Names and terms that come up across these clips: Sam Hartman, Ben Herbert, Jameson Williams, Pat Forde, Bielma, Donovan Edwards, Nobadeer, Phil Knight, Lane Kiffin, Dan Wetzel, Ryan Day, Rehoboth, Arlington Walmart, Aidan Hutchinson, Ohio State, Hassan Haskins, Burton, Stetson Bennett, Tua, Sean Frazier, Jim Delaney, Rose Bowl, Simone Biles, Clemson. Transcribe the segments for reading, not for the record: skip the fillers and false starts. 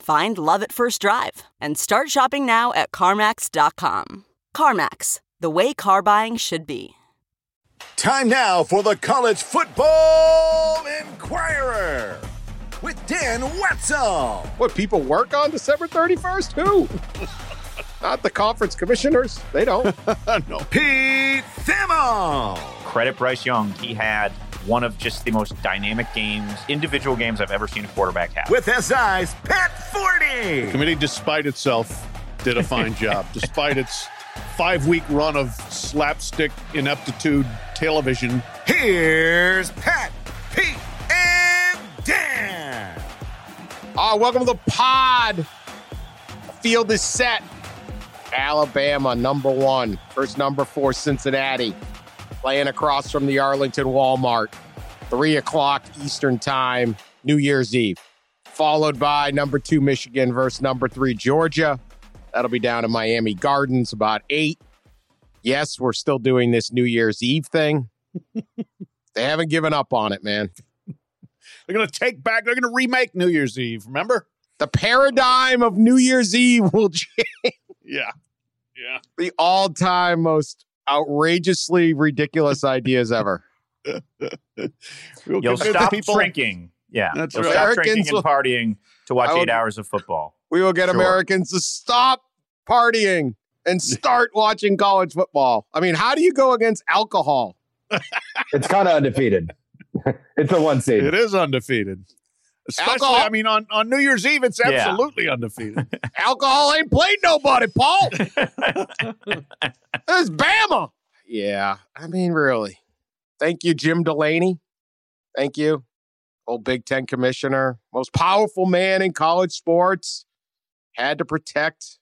Find love at first drive and start shopping now at CarMax.com. CarMax, the way car buying should be. Time now for the College Football Inquirer with Dan Wetzel. What, people work on December 31st? Who? Not the conference commissioners. They don't. No. Pete Thamel. Credit Bryce Young. He had one of just the most dynamic games, individual games I've ever seen a quarterback have. With SI's Pat Forde. The committee, despite itself, did a fine job. Despite its five-week run of slapstick ineptitude television. Here's Pat, Pete, and Dan. Welcome to the pod. The field is set. Alabama, #1. Versus #4, Cincinnati. Playing across from the Arlington Walmart. 3:00 Eastern time, New Year's Eve. Followed by #2, Michigan versus #3, Georgia. That'll be down in Miami Gardens, about 8:00. Yes, we're still doing this New Year's Eve thing. They haven't given up on it, man. They're going to remake New Year's Eve, remember? The paradigm of New Year's Eve will change. Yeah. The all-time most outrageously ridiculous ideas ever. You'll stop drinking. Yeah. You'll stop drinking and partying to watch 8 hours of football. We will get Americans to stop partying and start watching college football. I mean, how do you go against alcohol? It's kind of undefeated. It's a one seed. It is undefeated. Especially, alcohol. I mean, on New Year's Eve, it's absolutely undefeated. Alcohol ain't played nobody, Paul. It's Bama. Yeah, I mean, really. Thank you, Jim Delaney. Thank you. Old Big Ten commissioner. Most powerful man in college sports. Had to protect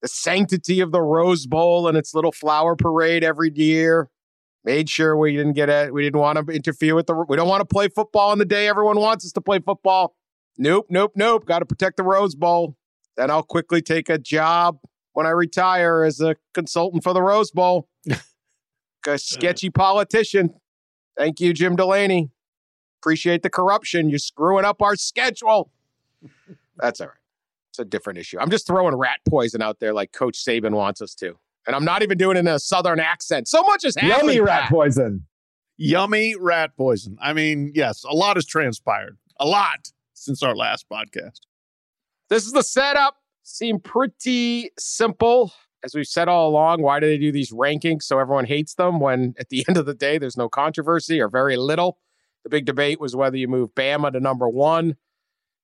the sanctity of the Rose Bowl and its little flower parade every year. Made sure we didn't want to interfere with we don't want to play football on the day everyone wants us to play football. Nope. Got to protect the Rose Bowl. Then I'll quickly take a job when I retire as a consultant for the Rose Bowl. A sketchy politician. Thank you, Jim Delaney. Appreciate the corruption. You're screwing up our schedule. That's all right. It's a different issue. I'm just throwing rat poison out there like Coach Saban wants us to. And I'm not even doing it in a Southern accent. So much is happening. Yummy rat poison. Yummy rat poison. I mean, yes, a lot has transpired. A lot since our last podcast. This is the setup. Seemed pretty simple. As we've said all along, why do they do these rankings so everyone hates them when at the end of the day, there's no controversy or very little? The big debate was whether you move Bama to #1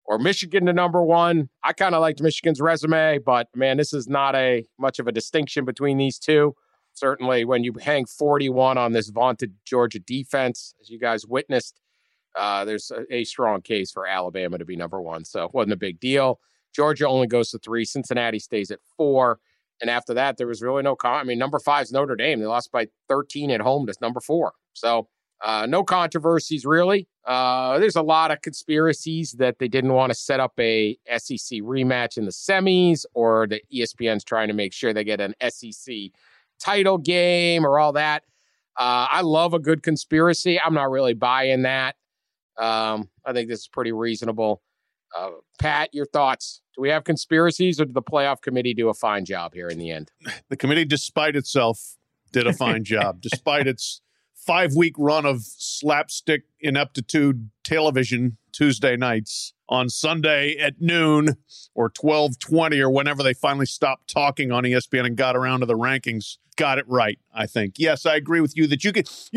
or Michigan to #1. I kind of liked Michigan's resume, but man, this is not much of a distinction between these two. Certainly when you hang 41 on this vaunted Georgia defense, as you guys witnessed, there's a strong case for Alabama to be #1. So it wasn't a big deal. Georgia only goes to 3. Cincinnati stays at 4. And after that, there was really no #5 is Notre Dame. They lost by 13 at home to #4. So no controversies, really. There's a lot of conspiracies that they didn't want to set up a SEC rematch in the semis, or that ESPN's trying to make sure they get an SEC title game or all that. I love a good conspiracy. I'm not really buying that. I think this is pretty reasonable. Pat, your thoughts. Do we have conspiracies, or did the playoff committee do a fine job here in the end? The committee, despite itself, did a fine job. Despite its 5-week run of slapstick ineptitude television Tuesday nights. On Sunday at noon or 12:20 or whenever they finally stopped talking on ESPN and got around to the rankings, got it right, I think. Yes, I agree with you that you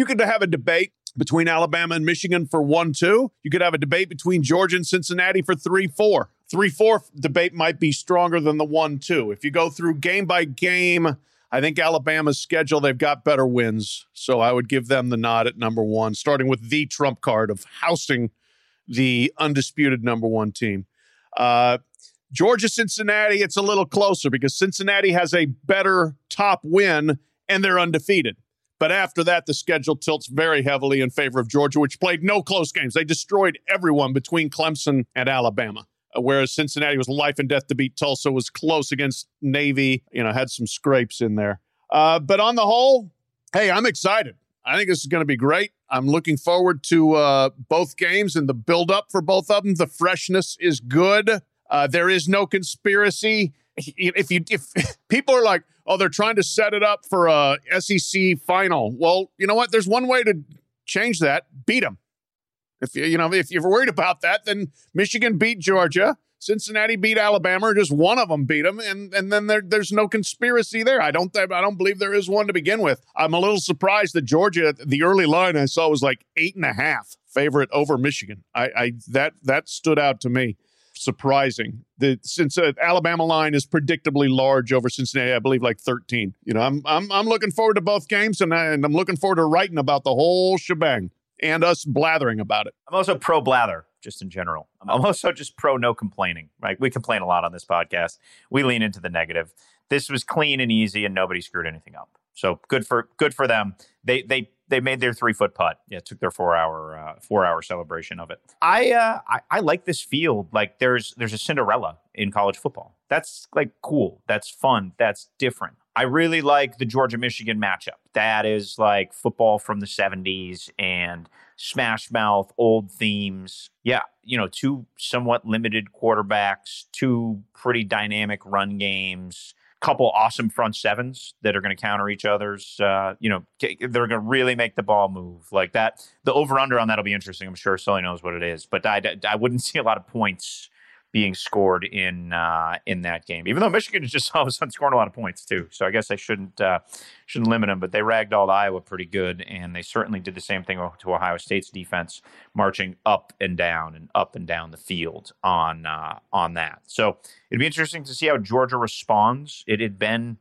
could have a debate between Alabama and Michigan for 1-2. You could have a debate between Georgia and Cincinnati for 3-4. 3-4 debate might be stronger than the 1-2. If you go through game by game, I think Alabama's schedule, they've got better wins. So I would give them the nod at number one, starting with the trump card of housing the undisputed number one team. Georgia-Cincinnati, it's a little closer because Cincinnati has a better top win and they're undefeated. But after that, the schedule tilts very heavily in favor of Georgia, which played no close games. They destroyed everyone between Clemson and Alabama, whereas Cincinnati was life and death to beat Tulsa, was close against Navy, had some scrapes in there. But on the whole, hey, I'm excited. I think this is going to be great. I'm looking forward to both games and the buildup for both of them. The freshness is good. There is no conspiracy. If people are like, oh, they're trying to set it up for a SEC final. Well, you know what? There's one way to change that. Beat them. If you're worried about that, then Michigan beat Georgia. Cincinnati beat Alabama, or just one of them beat them, and then there's no conspiracy there. I don't believe there is one to begin with. I'm a little surprised that Georgia, the early line I saw was like 8.5 favorite over Michigan. That stood out to me. Surprising. Since Alabama line is predictably large over Cincinnati, I believe like 13. I'm looking forward to both games, and I'm looking forward to writing about the whole shebang and us blathering about it. I'm also pro blather. Just in general. I'm also just pro no complaining, right? We complain a lot on this podcast. We lean into the negative. This was clean and easy and nobody screwed anything up. So good for them. They made their 3-foot putt. Yeah, it took their 4-hour celebration of it. I like this field. Like there's a Cinderella in college football. That's like cool. That's fun. That's different. I really like the Georgia-Michigan matchup. That is like football from the 70s and Smash Mouth, old themes. Yeah, two somewhat limited quarterbacks, two pretty dynamic run games, couple awesome front sevens that are going to counter each other's. They're going to really make the ball move like that. The over-under on that will be interesting. I'm sure Sully knows what it is, but I wouldn't see a lot of points being scored in that game, even though Michigan is just all of a sudden scoring a lot of points too. So I guess I shouldn't limit them, but they ragdolled Iowa pretty good, and they certainly did the same thing to Ohio State's defense, marching up and down the field on that. So it'd be interesting to see how Georgia responds. It had been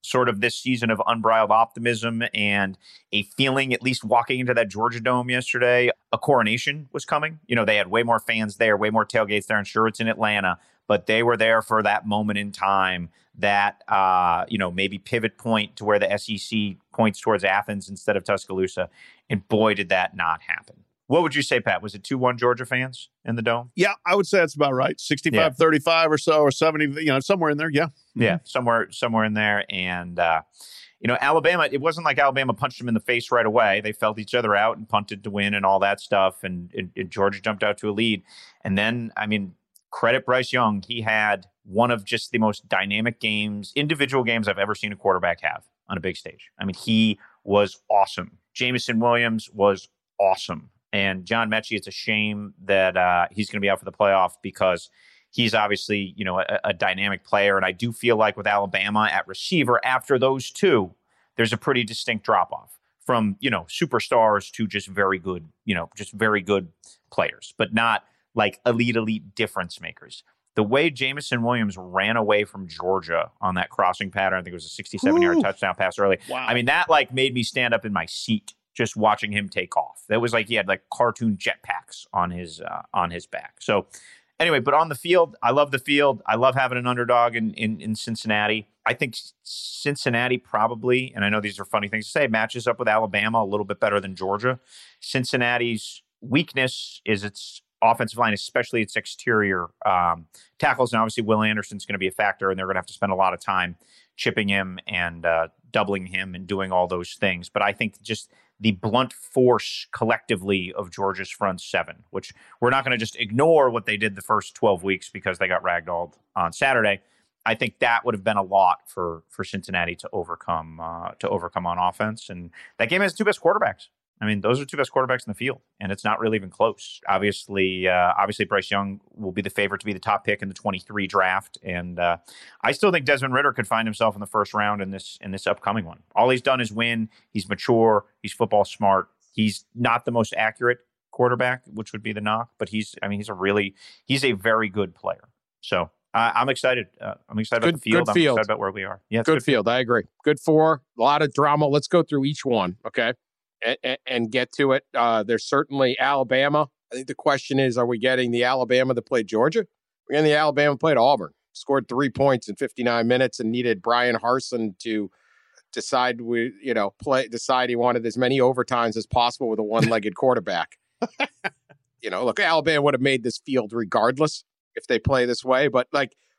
sort of this season of unbridled optimism and a feeling, at least walking into that Georgia Dome yesterday, a coronation was coming. They had way more fans there, way more tailgates there. I'm sure it's in Atlanta, but they were there for that moment in time, that, maybe pivot point to where the SEC points towards Athens instead of Tuscaloosa. And boy, did that not happen. What would you say, Pat? Was it 2-1 Georgia fans in the Dome? Yeah, I would say that's about right. 65-35 or so, or 70, somewhere in there, yeah. Mm-hmm. Yeah, somewhere in there. And, Alabama, it wasn't like Alabama punched them in the face right away. They felt each other out and punted to win and all that stuff, and Georgia jumped out to a lead. And then, credit Bryce Young. He had one of just the most dynamic games, individual games I've ever seen a quarterback have on a big stage. He was awesome. Jameson Williams was awesome. And John Mechie, it's a shame that he's going to be out for the playoff, because he's obviously, a dynamic player. And I do feel like with Alabama at receiver, after those two, there's a pretty distinct drop-off from, superstars to just very good, just very good players, but not like elite difference makers. The way Jameson Williams ran away from Georgia on that crossing pattern, I think it was a 67-yard touchdown pass early. Wow. That like made me stand up in my seat. Just watching him take off. That was like he had like cartoon jetpacks on his back. So anyway, but on the field, I love the field. I love having an underdog in Cincinnati. I think Cincinnati probably, and I know these are funny things to say, matches up with Alabama a little bit better than Georgia. Cincinnati's weakness is its offensive line, especially its exterior tackles. And obviously Will Anderson's going to be a factor, and they're going to have to spend a lot of time chipping him and doubling him and doing all those things. But I think just the blunt force collectively of Georgia's front seven, which we're not going to just ignore what they did the first 12 weeks because they got ragdolled on Saturday. I think that would have been a lot for Cincinnati to overcome on offense. And that game has two best quarterbacks. I mean, those are two best quarterbacks in the field, and it's not really even close. Obviously, Bryce Young will be the favorite to be the top pick in the 23 draft, and I still think Desmond Ridder could find himself in the first round in this upcoming one. All he's done is win. He's mature. He's football smart. He's not the most accurate quarterback, which would be the knock, but he's a very good player. So I'm excited. I'm excited about the field. I'm excited about where we are. Yeah, it's good field. I agree. Good four. A lot of drama. Let's go through each one. Okay. And get to it. There's certainly Alabama. I think the question is, are we getting the Alabama that played Georgia? We're getting the Alabama that played Auburn. Scored 3 points in 59 minutes and needed Brian Harsin to decide decide he wanted as many overtimes as possible with a one-legged quarterback. Look, Alabama would have made this field regardless if they play this way. But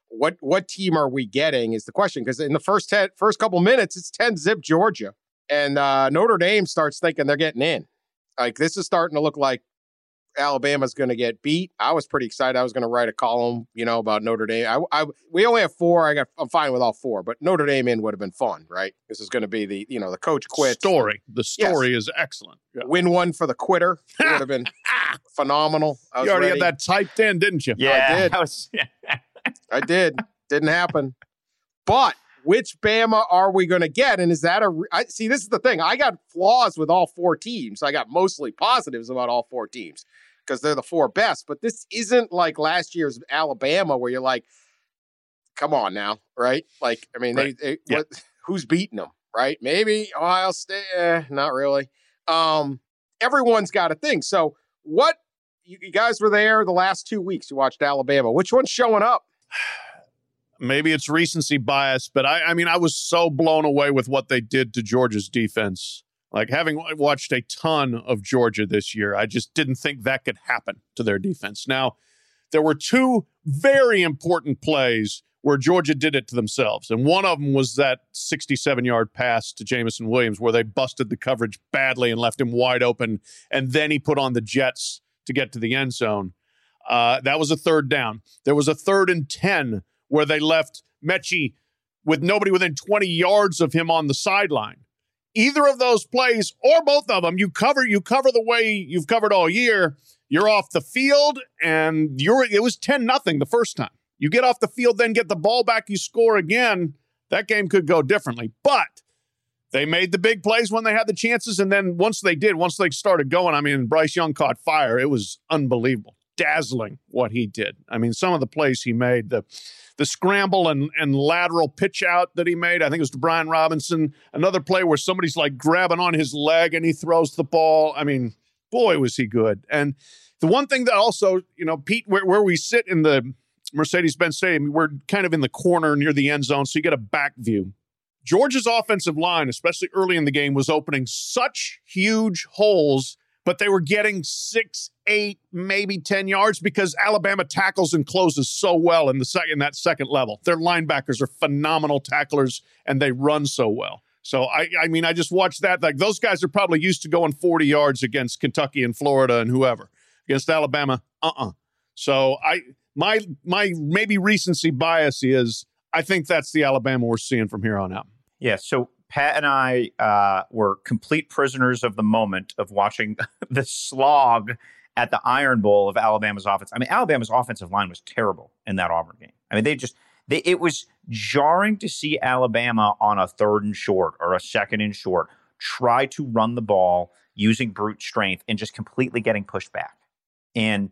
what team are we getting is the question, because in the first couple minutes it's 10-zip Georgia. And Notre Dame starts thinking they're getting in. Like, this is starting to look like Alabama's going to get beat. I was pretty excited. I was going to write a column, about Notre Dame. We only have four. I'm fine with all four, but Notre Dame in would have been fun, right? This is going to be the, the coach quits. Story. The story is excellent. Yeah. Win one for the quitter. It would have been phenomenal. You already had that typed in, didn't you? Yeah, I did. I did. Didn't happen. But which Bama are we going to get? And is that see, this is the thing. I got flaws with all four teams. I got mostly positives about all four teams because they're the four best. But this isn't like last year's Alabama where you're like, come on now, right? Like, I mean, right. Who's beating them, right? Maybe Ohio State, not really. Everyone's got a thing. So what, you guys were there the last 2 weeks, you watched Alabama. Which one's showing up? Maybe it's recency bias, but I was so blown away with what they did to Georgia's defense. Like, having watched a ton of Georgia this year, I just didn't think that could happen to their defense. Now, there were two very important plays where Georgia did it to themselves, and one of them was that 67-yard pass to Jameson Williams where they busted the coverage badly and left him wide open, and then he put on the jets to get to the end zone. That was a third down. There was a 3rd and 10 where they left Mechie with nobody within 20 yards of him on the sideline. Either of those plays, or both of them, you cover the way you've covered all year. You're off the field, and it was 10-0 the first time. You get off the field, then get the ball back, you score again. That game could go differently. But they made the big plays when they had the chances, and then once they started going, Bryce Young caught fire. It was unbelievable. Dazzling what he did. Some of the plays he made, the scramble and lateral pitch out that he made, I think it was to Brian Robinson, another play where somebody's like grabbing on his leg and he throws the ball. Boy, was he good. And the one thing that also, Pete, where we sit in the Mercedes-Benz Stadium, we're kind of in the corner near the end zone, so you get a back view. Georgia's offensive line, especially early in the game, was opening such huge holes, but they were getting 6, 8, maybe 10 yards because Alabama tackles and closes so well in that second level. Their linebackers are phenomenal tacklers, and they run so well. So, I just watched that. Like, those guys are probably used to going 40 yards against Kentucky and Florida and whoever. Against Alabama, So, my maybe recency bias is I think that's the Alabama we're seeing from here on out. Yeah, so Pat and I were complete prisoners of the moment of watching the slog at the Iron Bowl of Alabama's offense. Alabama's offensive line was terrible in that Auburn game. It was jarring to see Alabama on a 3rd and short or a 2nd and short try to run the ball using brute strength and just completely getting pushed back. And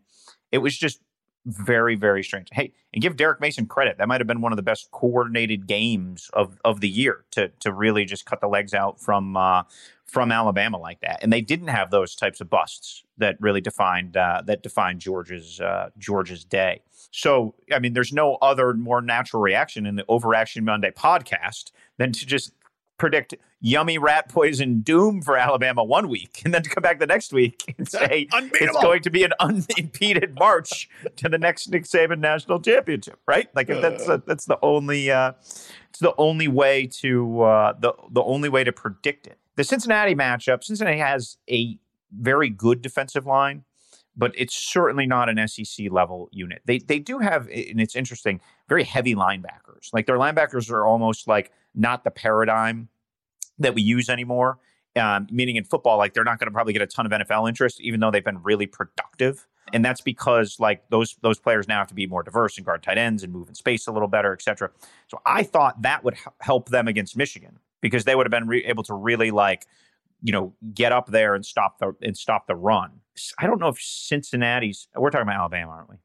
it was just very, very strange. Hey, and give Derek Mason credit. That might have been one of the best coordinated games of the year to really just cut the legs out from Alabama like that. And they didn't have those types of busts that really defined Georgia's day. So, there's no other more natural reaction in the Overaction Monday podcast than to just predict yummy rat poison doom for Alabama 1 week and then to come back the next week and say it's going to be an unimpeded march to the next Nick Saban national championship, right? Like, if that's the only it's the only way to predict it. The Cincinnati matchup, Cincinnati has a very good defensive line, but it's certainly not an SEC level unit. They do have, and it's interesting, very heavy linebackers. Like, their linebackers are almost like not the paradigm that we use anymore. Meaning in football, like, they're not going to probably get a ton of NFL interest, even though they've been really productive. And that's because, like, those players now have to be more diverse and guard tight ends and move in space a little better, et cetera. So I thought that would help them against Michigan, because they would have been able to really, like, you know, get up there and stop the run. I don't know if Cincinnati's. We're talking about Alabama, aren't we?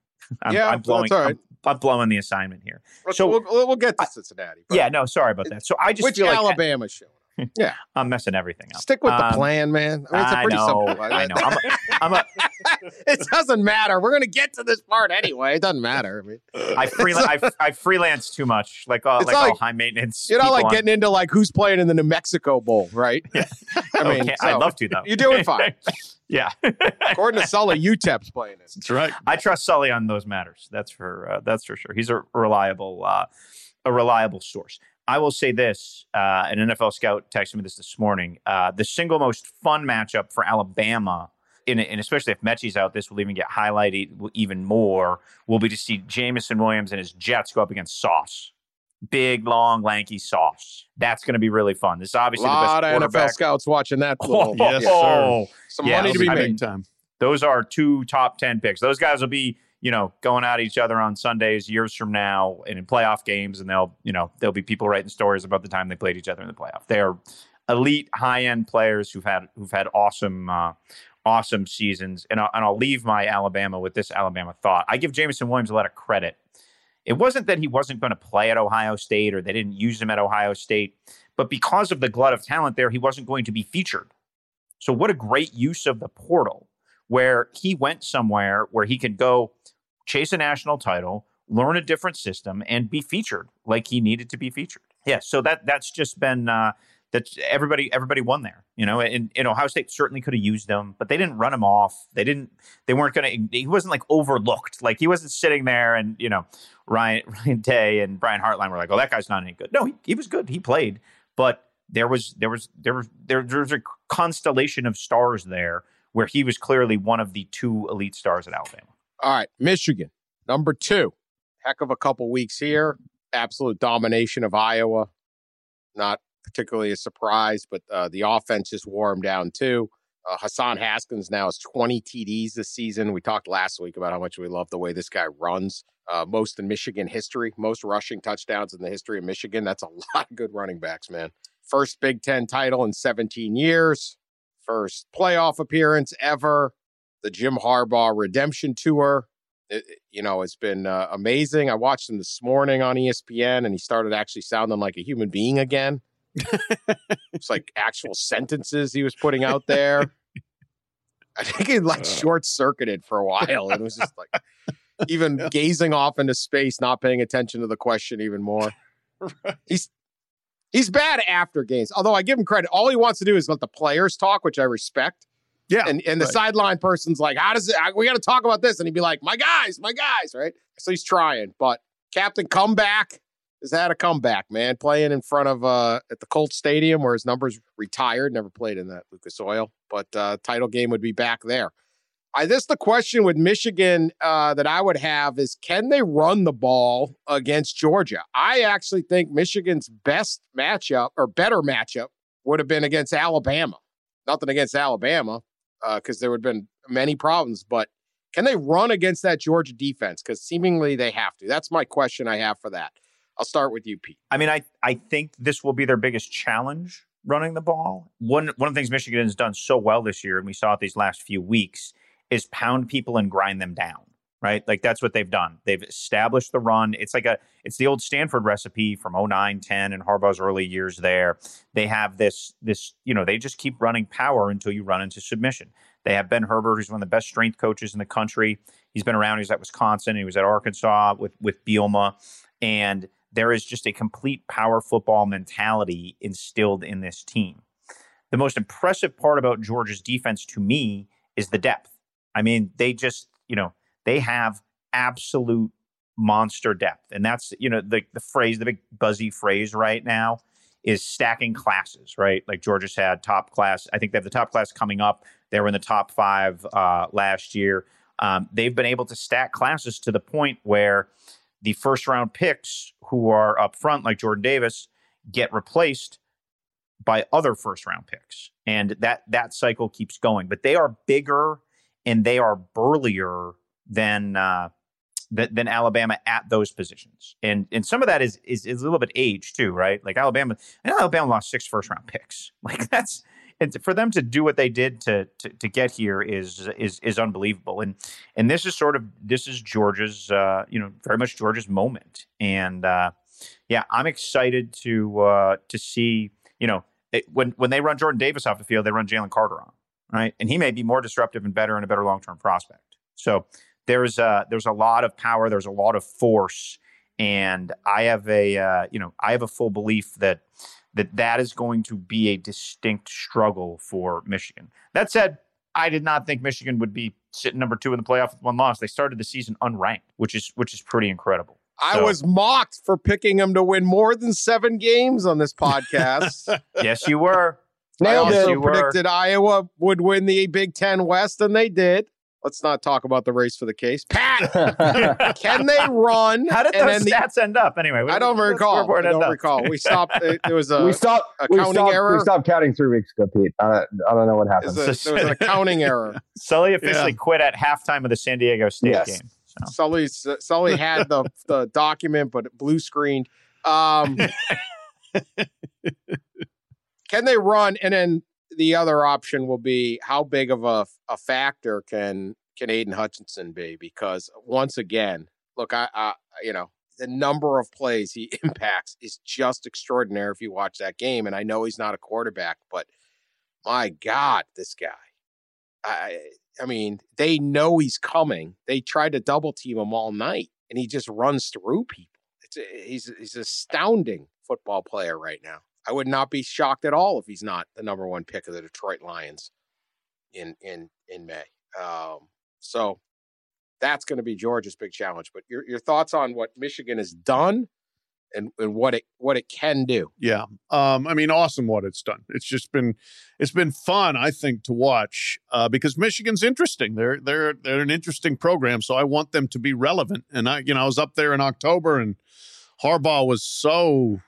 I'm blowing the assignment here. So we'll get to Cincinnati. So I just feel like Alabama showed up. Yeah, I'm messing everything up. Stick with the plan, man. I mean, it's a pretty simple plan. I know. It doesn't matter. We're gonna get to this part anyway. It doesn't matter. I mean, I freelance too much. Like all high maintenance. You know, like getting into like who's playing in the New Mexico Bowl, right? Yeah. I'd love to though. You're doing fine. Yeah. According to Sully, UTEP's playing this. That's right. I trust Sully on those matters. That's for sure. He's a reliable source. I will say this, an NFL scout texted me this morning. The single most fun matchup for Alabama, and especially if Mechie's out, this will even get highlighted even more, will be to see Jameson Williams and his Jets go up against Sauce. Big, long, lanky Sauce. That's going to be really fun. This is obviously the best quarterback. A lot of NFL scouts watching that. Yes, sir. Some money to be made. Time. Those are two top 10 picks. Those guys will be, you know, going at each other on Sundays years from now and in playoff games, and there'll be people writing stories about the time they played each other in the playoff. They are elite, high-end players who've had awesome seasons. And I'll leave my Alabama with this Alabama thought. I give Jameson Williams a lot of credit. It wasn't that he wasn't going to play at Ohio State or they didn't use him at Ohio State, but because of the glut of talent there, he wasn't going to be featured. So what a great use of the portal, where he went somewhere where he could go chase a national title, learn a different system, and be featured like he needed to be featured. Yeah, so that's just been that's everybody won there. You know, and Ohio State certainly could have used them, but they didn't run him off. He wasn't like overlooked. Like, he wasn't sitting there and, you know, Ryan Day and Brian Hartline were like, oh, that guy's not any good. No, he was good. He played, but there was a constellation of stars there where he was clearly one of the two elite stars at Alabama. All right, Michigan, number 2. Heck of a couple weeks here. Absolute domination of Iowa. Not particularly a surprise, but the offense just wore him down too. Hassan Haskins now has 20 TDs this season. We talked last week about how much we love the way this guy runs. Most in Michigan history, most rushing touchdowns in the history of Michigan. That's a lot of good running backs, man. First Big Ten title in 17 years. First playoff appearance ever. The Jim Harbaugh redemption tour, it's been amazing. I watched him this morning on ESPN, and he started actually sounding like a human being again. It's like actual sentences he was putting out there. I think he short-circuited for a while, and it was just like even gazing off into space, not paying attention to the question even more. Right. He's bad after games, although I give him credit. All he wants to do is let the players talk, which I respect. Yeah, and the sideline person's like, how does it? We got to talk about this, and he'd be like, my guys, right? So he's trying, but Captain Comeback has had a comeback, man. Playing in front of at the Colts Stadium, where his number's retired, never played in that Lucas Oil, but title game would be back there. I guess the question with Michigan that I would have is, can they run the ball against Georgia? I actually think Michigan's best matchup or better matchup would have been against Alabama. Nothing against Alabama, because there would have been many problems, but can they run against that Georgia defense? Because seemingly they have to. That's my question I have for that. I'll start with you, Pete. I mean, I think this will be their biggest challenge, running the ball. One of the things Michigan has done so well this year, and we saw it these last few weeks, is pound people and grind them down, right? Like, that's what they've done. They've established the run. It's the old Stanford recipe from 09, 10 and Harbaugh's early years there. They have this, you know, they just keep running power until you run into submission. They have Ben Herbert, who's one of the best strength coaches in the country. He's been around. He was at Wisconsin. He was at Arkansas with Bielma. And there is just a complete power football mentality instilled in this team. The most impressive part about Georgia's defense to me is the depth. I mean, they just, you know, they have absolute monster depth. And that's, you know, the phrase, the big buzzy phrase right now is stacking classes, right? Like, Georgia's had top class. I think they have the top class coming up. They were in the top 5 last year. They've been able to stack classes to the point where the first round picks who are up front, like Jordan Davis, get replaced by other first round picks. And that cycle keeps going. But they are bigger and they are burlier than Alabama at those positions. And some of that is a little bit age too, right? Like Alabama lost 6 first round picks. Like that's, and for them to do what they did to get here is unbelievable. And this is Georgia's, very much Georgia's moment. And I'm excited to see, when they run Jordan Davis off the field, they run Jalen Carter on, right? And he may be more disruptive and a better long-term prospect. So there's a lot of power, there's a lot of force, and I have a full belief that is going to be a distinct struggle for Michigan. That said, I did not think Michigan would be sitting number 2 in the playoff with 1 loss. They started the season unranked, which is pretty incredible. I was mocked for picking them to win more than 7 games on this podcast. Yes, you were. I predicted Iowa would win the Big Ten West, and they did. Let's not talk about the race for the case. Pat, can they run? How did those stats end up anyway? I don't recall. We stopped. It was a counting error. We stopped counting 3 weeks ago, Pete. I don't know what happened. There was an accounting error. Sully officially quit at halftime of the San Diego State game. So. Sully had the document, but it blue screened. Can they run? And then the other option will be how big of a factor can Aiden Hutchinson be? Because once again, look, I the number of plays he impacts is just extraordinary if you watch that game. And I know he's not a quarterback, but my God, this guy, I mean, they know he's coming. They tried to double team him all night, and he just runs through people. He's an astounding football player right now. I would not be shocked at all if he's not the number 1 pick of the Detroit Lions in May. So that's going to be Georgia's big challenge. But your thoughts on what Michigan has done and what it can do? Yeah, I mean, awesome what it's done. It's just been fun, I think, to watch because Michigan's interesting. They're an interesting program, so I want them to be relevant. And I was up there in October, and Harbaugh was so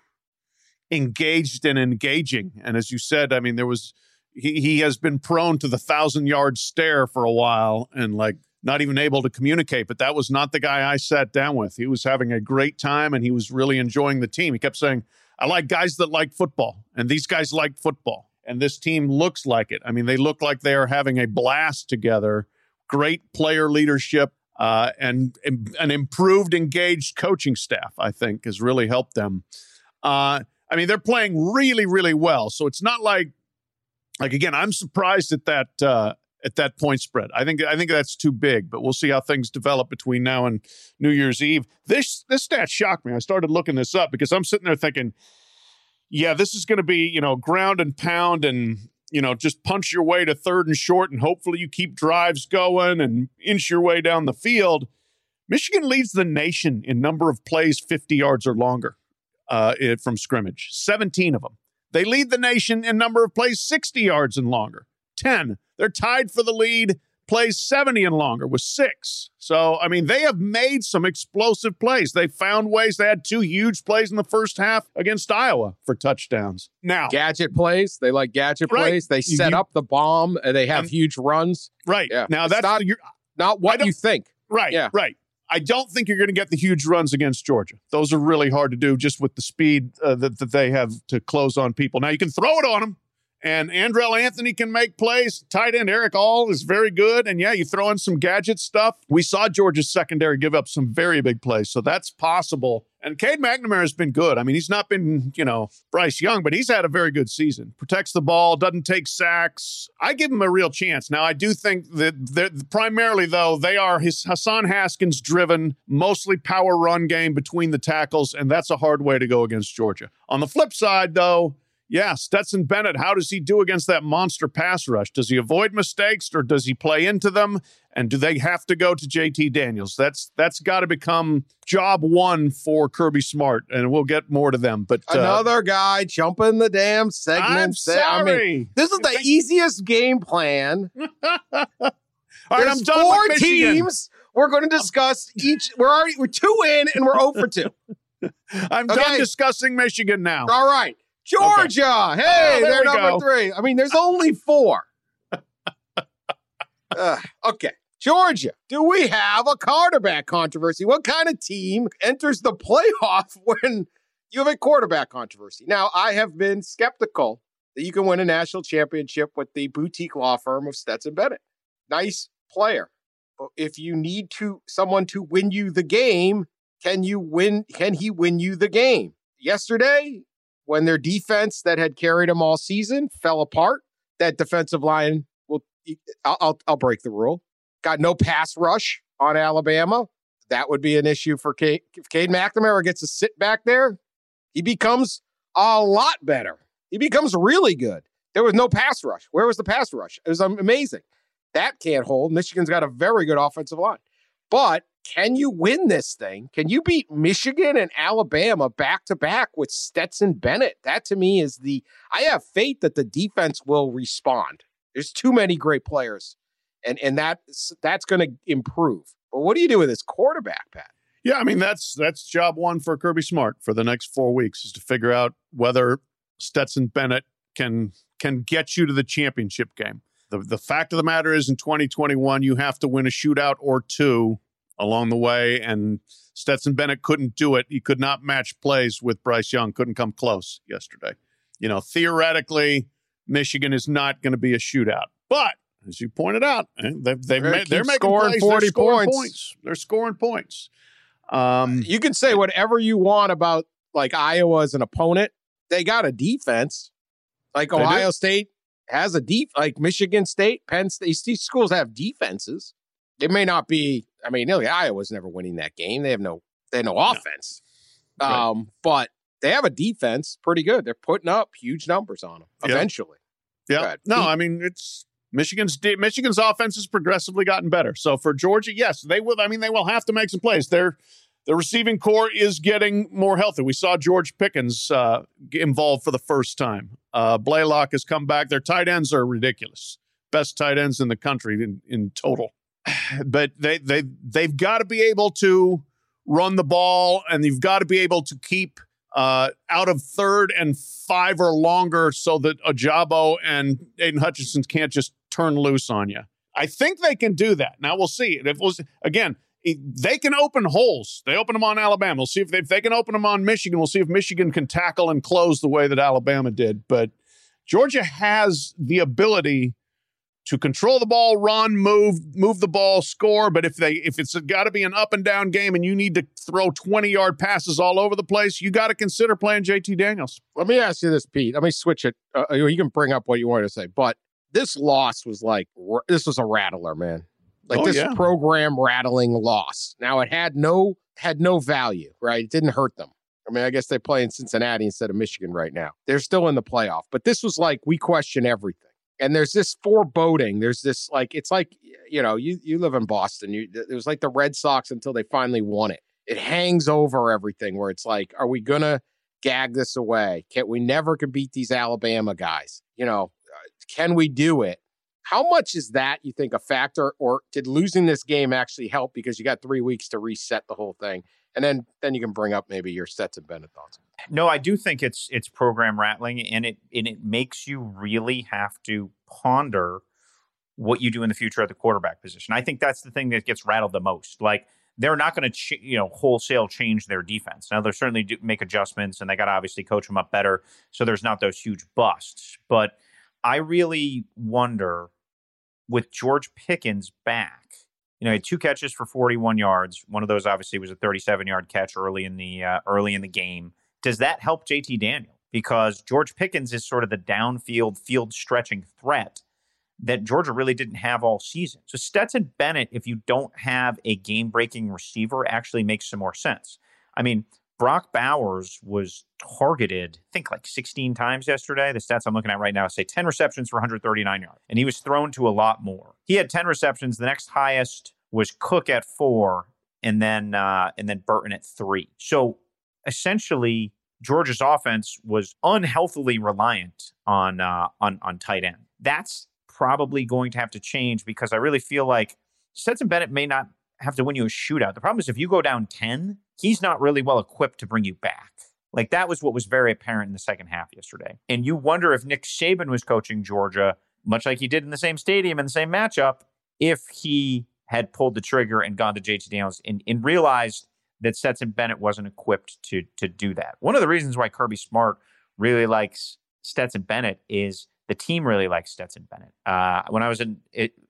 engaged and engaging. And as you said, I mean, he has been prone to the 1,000-yard stare for a while and like not even able to communicate. But that was not the guy I sat down with. He was having a great time and he was really enjoying the team. He kept saying, I like guys that like football, and these guys like football, and this team looks like it. I mean, they look like they are having a blast together. Great player leadership and an improved, engaged coaching staff, I think, has really helped them. I mean, they're playing really, really well. So it's not like again, I'm surprised at that point spread. I think that's too big, but we'll see how things develop between now and New Year's Eve. This stat shocked me. I started looking this up because I'm sitting there thinking, yeah, this is going to be, ground and pound and, just punch your way to third and short and hopefully you keep drives going and inch your way down the field. Michigan leads the nation in number of plays 50 yards or longer. From scrimmage, 17 of them. They lead the nation in number of plays 60 yards and longer, 10. They're tied for the lead, plays 70 and longer with 6. So, I mean, they have made some explosive plays. They found ways. They had 2 huge plays in the first half against Iowa for touchdowns. Now, gadget plays. They like gadget plays. They set up the bomb, and they have huge runs. Right. Yeah. Now, that's not what you think. Right, yeah. Right. I don't think you're going to get the huge runs against Georgia. Those are really hard to do just with the speed that they have to close on people. Now, you can throw it on them, and Andrell Anthony can make plays. Tight end Eric All is very good. And, yeah, you throw in some gadget stuff. We saw Georgia's secondary give up some very big plays, so that's possible. And Cade McNamara has been good. I mean, he's not been, Bryce Young, but he's had a very good season. Protects the ball, doesn't take sacks. I give him a real chance. Now, I do think that primarily, though, they are Hassan Haskins-driven, mostly power run game between the tackles, and that's a hard way to go against Georgia. On the flip side, though, yeah, Stetson Bennett, how does he do against that monster pass rush? Does he avoid mistakes or does he play into them? And do they have to go to JT Daniels? That's got to become job 1 for Kirby Smart, and we'll get more to them. But another guy jumping the damn segment. I'm sorry. I mean, this is the easiest game plan. All right, I'm done with Michigan. Teams. We're going to discuss each. We're 2 in, and we're 0-2. I'm done discussing Michigan now. All right, Georgia. Okay. Hey, they're number 3. I mean, there's only 4. Okay, Georgia. Do we have a quarterback controversy? What kind of team enters the playoff when you have a quarterback controversy? Now, I have been skeptical that you can win a national championship with the boutique law firm of Stetson Bennett. Nice player. If you need someone to win you the game, can he win you the game? Yesterday, when their defense that had carried them all season fell apart, that defensive line I'll break the rule. Got no pass rush on Alabama. That would be an issue for Cade. If Cade McNamara gets to sit back there, he becomes a lot better. He becomes really good. There was no pass rush. Where was the pass rush? It was amazing. That can't hold. Michigan's got a very good offensive line. But can you win this thing? Can you beat Michigan and Alabama back-to-back with Stetson Bennett? That, to me, is I have faith that the defense will respond. There's too many great players, and that's going to improve. But what do you do with this quarterback, Pat? Yeah, I mean, that's job one for Kirby Smart for the next 4 weeks is to figure out whether Stetson Bennett can get you to the championship game. The fact of the matter is, in 2021, you have to win a shootout or 2 along the way, and Stetson Bennett couldn't do it. He could not match plays with Bryce Young, couldn't come close yesterday. You know, theoretically, Michigan is not going to be a shootout. But, as you pointed out, they're making plays. 40 points. They're scoring points. You can say whatever you want about, like, Iowa as an opponent. They got a defense. Like, Ohio State has a like, Michigan State, Penn State. These schools have defenses. It may not be – I mean, Iowa's never winning that game. They have no offense. No. But – they have a defense pretty good. They're putting up huge numbers on them eventually. Yeah. No, I mean, it's Michigan's offense has progressively gotten better. So for Georgia, yes, they will. I mean, they will have to make some plays. The receiving core is getting more healthy. We saw George Pickens involved for the first time. Blaylock has come back. Their tight ends are ridiculous. Best tight ends in the country in total. But they've got to be able to run the ball, and you've got to be able to keep out of 3rd and 5 or longer so that Ajabo and Aiden Hutchinson can't just turn loose on you. I think they can do that. Now we'll see. Again, they can open holes. They open them on Alabama. We'll see if they can open them on Michigan. We'll see if Michigan can tackle and close the way that Alabama did. But Georgia has the ability to control the ball, run, move the ball, score. But if it's got to be an up and down game and you need to throw 20-yard passes all over the place, you got to consider playing JT Daniels. Let me ask you this, Pete. Let me switch it. You can bring up what you wanted to say, but this loss was this was a rattler, man. Like program rattling loss. Now it had no value, right? It didn't hurt them. I mean, I guess they play in Cincinnati instead of Michigan right now. They're still in the playoff, but this was like we question everything. And there's this foreboding. There's this, like, it's like, you know, you live in Boston. It was like the Red Sox until they finally won it. It hangs over everything where it's like, are we going to gag this away? We never can beat these Alabama guys. You know, can we do it? How much is that, you think, a factor? Or did losing this game actually help because you got 3 weeks to reset the whole thing? And then you can bring up maybe your Stetson Bennett thoughts. No, I do think it's program rattling, and it makes you really have to ponder what you do in the future at the quarterback position. I think that's the thing that gets rattled the most. Like, they're not going to wholesale change their defense. Now, they certainly do make adjustments, and they got to obviously coach them up better so there's not those huge busts. But I really wonder, with George Pickens back, you know, he had 2 catches for 41 yards. One of those obviously was a 37-yard catch early in the game. Does that help JT Daniel? Because George Pickens is sort of the downfield field-stretching threat that Georgia really didn't have all season. So Stetson Bennett, if you don't have a game-breaking receiver, actually makes some more sense. I mean, Brock Bowers was targeted, I think, like 16 times yesterday. The stats I'm looking at right now say 10 receptions for 139 yards, and he was thrown to a lot more. He had 10 receptions. The next highest was Cook at 4, and then Burton at 3. So essentially, Georgia's offense was unhealthily reliant on tight end. That's probably going to have to change, because I really feel like Stetson Bennett may not have to win you a shootout. The problem is if you go down 10, he's not really well equipped to bring you back. Like, that was what was very apparent in the second half yesterday. And you wonder if Nick Saban was coaching Georgia, much like he did in the same stadium in the same matchup, if he had pulled the trigger and gone to JT Daniels and realized that Stetson Bennett wasn't equipped to do that. One of the reasons why Kirby Smart really likes Stetson Bennett is the team really likes Stetson Bennett. When I was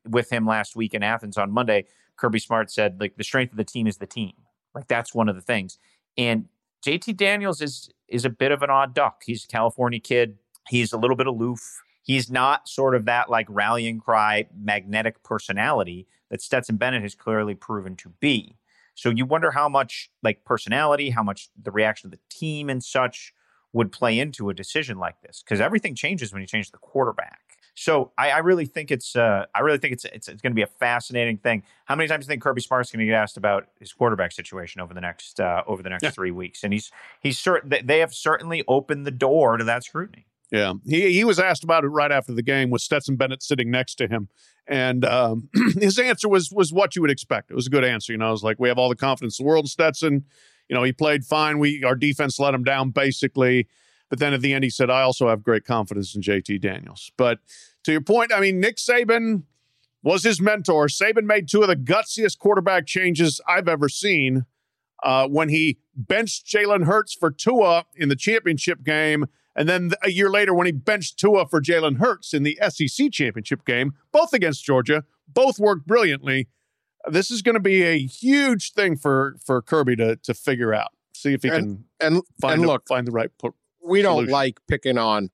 with him last week in Athens on Monday, Kirby Smart said, like, the strength of the team is the team. Like, that's one of the things. And JT Daniels is a bit of an odd duck. He's a California kid. He's a little bit aloof. He's not sort of that, like, rallying cry, magnetic personality that Stetson Bennett has clearly proven to be. So you wonder how much, like, personality, how much the reaction of the team and such would play into a decision like this, because everything changes when you change the quarterback. So I really think it's going to be a fascinating thing. How many times do you think Kirby Smart's going to get asked about his quarterback situation over the next 3 weeks? And he's certain that they have certainly opened the door to that scrutiny. Yeah, he was asked about it right after the game with Stetson Bennett sitting next to him, and his answer was what you would expect. It was a good answer. You know, I was like, we have all the confidence in the world in Stetson. You know, he played fine. Our defense let him down, basically. But then at the end, he said, I also have great confidence in JT Daniels. But to your point, I mean, Nick Saban was his mentor. Saban made two of the gutsiest quarterback changes I've ever seen when he benched Jalen Hurts for Tua in the championship game. And then a year later, when he benched Tua for Jalen Hurts in the SEC championship game, both against Georgia, both worked brilliantly. This is going to be a huge thing for Kirby to figure out. See if he can find the right we solution. Don't like picking on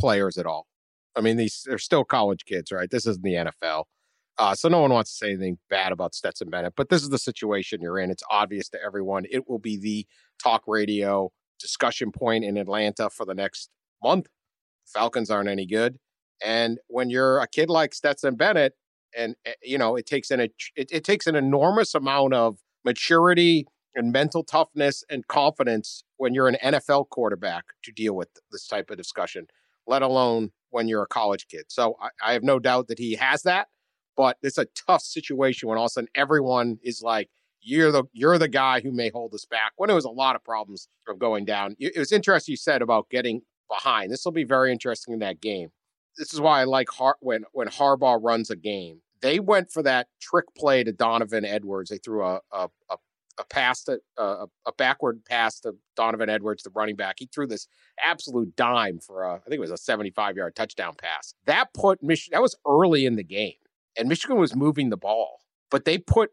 players at all. I mean, they're still college kids, right? This isn't the NFL. So no one wants to say anything bad about Stetson Bennett, but this is the situation you're in. It's obvious to everyone. It will be the talk radio discussion point in Atlanta for the next month. Falcons aren't any good. And when you're a kid like Stetson Bennett, and, you know, it takes an enormous amount of maturity and mental toughness and confidence when you're an NFL quarterback to deal with this type of discussion, let alone when you're a college kid. So I have no doubt that he has that, but it's a tough situation when all of a sudden everyone is like, you're the guy who may hold us back, when it was a lot of problems from going down. It was interesting you said about getting behind. This will be very interesting in that game. This is why I like when Harbaugh runs a game. They went for that trick play to Donovan Edwards. They threw a backward pass to Donovan Edwards, the running back. He threw this absolute dime for I think it was a 75-yard touchdown pass. That put Michigan. That was early in the game, and Michigan was moving the ball, but they put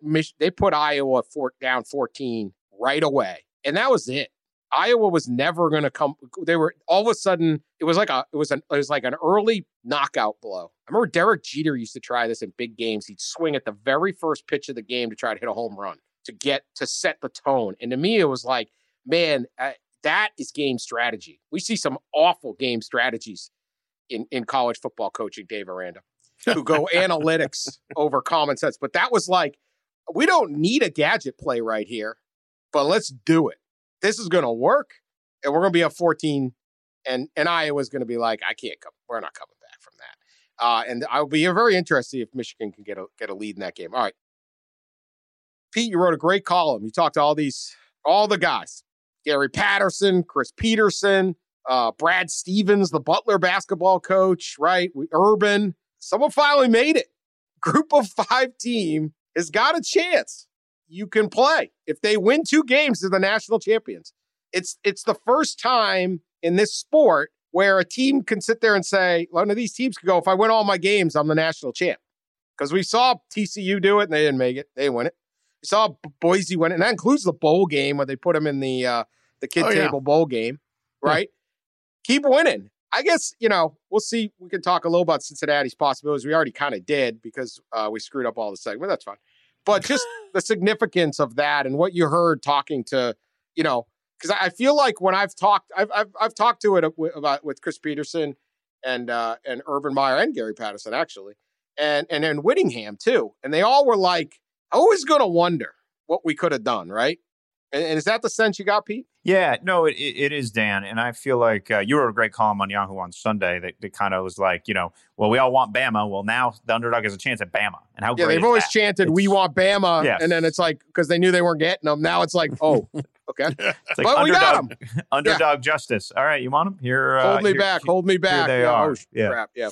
Iowa down 14 right away, and that was it. Iowa was never going to come. They were all of a sudden. It was like an early knockout blow. I remember Derek Jeter used to try this in big games. He'd swing at the very first pitch of the game to try to hit a home run to set the tone. And to me, it was like, man, that is game strategy. We see some awful game strategies in college football coaching, Dave Aranda, who go analytics over common sense. But that was like, we don't need a gadget play right here, but let's do it. This is going to work, and we're going to be up 14, and Iowa's going to be like, I can't come. We're not coming back from that. And I'll be very interested if Michigan can get a lead in that game. All right, Pete, you wrote a great column. You talked to all the guys, Gary Patterson, Chris Peterson, Brad Stevens, the Butler basketball coach, right? Urban. Someone finally made it. Group of 5 team has got a chance. You can play. If they win 2 games, they're the national champions. It's the first time in this sport where a team can sit there and say, one of these teams could go, if I win all my games, I'm the national champ. Because we saw TCU do it, and they didn't make it. They didn't win it. We saw Boise win it, and that includes the bowl game where they put them in the kid table bowl game, right? Keep winning. I guess, you know, we'll see. We can talk a little about Cincinnati's possibilities. We already kind of did because we screwed up all the segment. That's fine. But just the significance of that and what you heard talking to, you know, because I feel like when I've talked to it about with Chris Peterson and Urban Meyer and Gary Patterson actually, and Whittingham too, and they all were like, I was going to wonder what we could have done, right? And is that the sense you got, Pete? Yeah, no, it is, Dan. And I feel like you wrote a great column on Yahoo on Sunday that kind of was like, you know, well, we all want Bama. Well, now the underdog has a chance at Bama. And how great they've always chanted, we want Bama. Yes. And then it's like, because they knew they weren't getting them. Now it's like, oh, okay. Like, but we got them. Underdog justice. All right, you want them? Here, Hold me back. Here they are. Yeah. Crap. Yeah.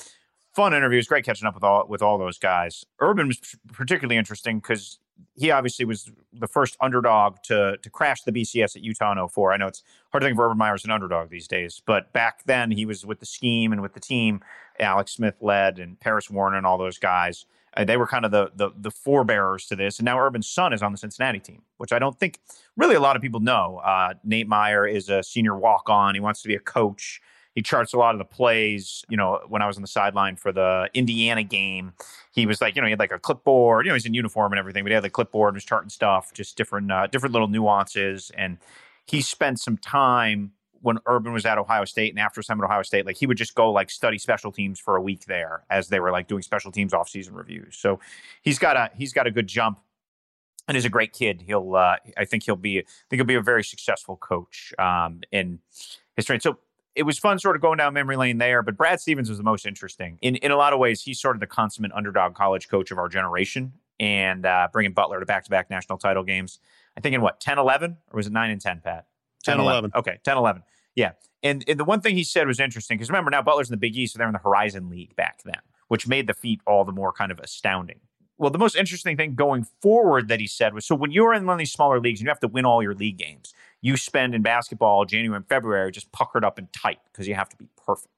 Fun interviews. Great catching up with all those guys. Urban was particularly interesting because he obviously was the first underdog to crash the BCS at Utah in 2004. I know it's hard to think of Urban Meyer's an underdog these days, but back then he was with the scheme and with the team. Alex Smith led and Paris Warren and all those guys. They were kind of the forebearers to this. And now Urban's son is on the Cincinnati team, which I don't think really a lot of people know. Nate Meyer is a senior walk-on. He wants to be a coach. He charts a lot of the plays. You know, when I was on the sideline for the Indiana game, he was like, you know, he had like a clipboard. You know, he's in uniform and everything, but he had the clipboard and was charting stuff, just different little nuances. And he spent some time when Urban was at Ohio State and after his time at Ohio State, like he would just go like study special teams for a week there as they were like doing special teams offseason reviews. So he's got a good jump. And is a great kid. He'll I think he'll be a very successful coach in his training. So it was fun sort of going down memory lane there, but Brad Stevens was the most interesting. In a lot of ways, he's sort of the consummate underdog college coach of our generation and bringing Butler to back-to-back national title games. I think in what, 10-11? Or was it 9-10, Pat? 10-11. Okay, 10-11. Yeah. And the one thing he said was interesting, because remember now Butler's in the Big East, so they're in the Horizon League back then, which made the feat all the more kind of astounding. Well, the most interesting thing going forward that he said was, so when you're in one of these smaller leagues and you have to win all your league games, you spend in basketball January and February just puckered up and tight because you have to be perfect.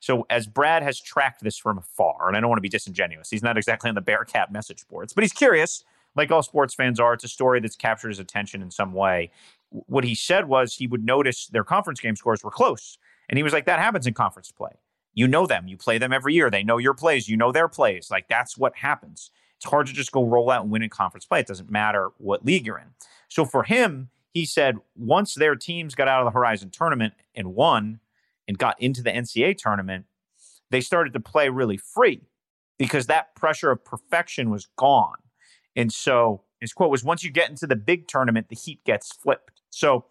So as Brad has tracked this from afar, and I don't want to be disingenuous, he's not exactly on the Bearcat message boards, but he's curious, like all sports fans are. It's a story that's captured his attention in some way. What he said was he would notice their conference game scores were close. And he was like, that happens in conference play. You know them. You play them every year. They know your plays. You know their plays. Like, that's what happens. It's hard to just go roll out and win in conference play. It doesn't matter what league you're in. So for him, he said once their teams got out of the Horizon tournament and won and got into the NCAA tournament, they started to play really free because that pressure of perfection was gone. And so his quote was, once you get into the big tournament, the heat gets flipped. So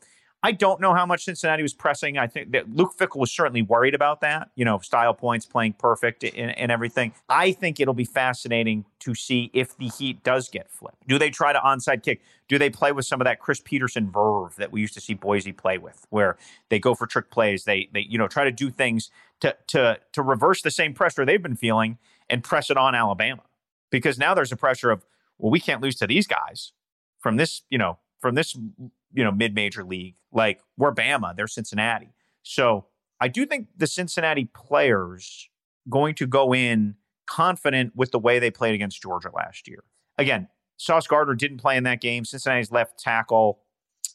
I don't know how much Cincinnati was pressing. I think that Luke Fickell was certainly worried about that, you know, style points, playing perfect and everything. I think it'll be fascinating to see if the heat does get flipped. Do they try to onside kick? Do they play with some of that Chris Peterson verve that we used to see Boise play with, where they go for trick plays? They you know, try to do things to reverse the same pressure they've been feeling and press it on Alabama. Because now there's a pressure of, well, we can't lose to these guys from this mid-major league. Like, we're Bama, they're Cincinnati. So I do think the Cincinnati players going to go in confident with the way they played against Georgia last year. Again, Sauce Gardner didn't play in that game. Cincinnati's left tackle,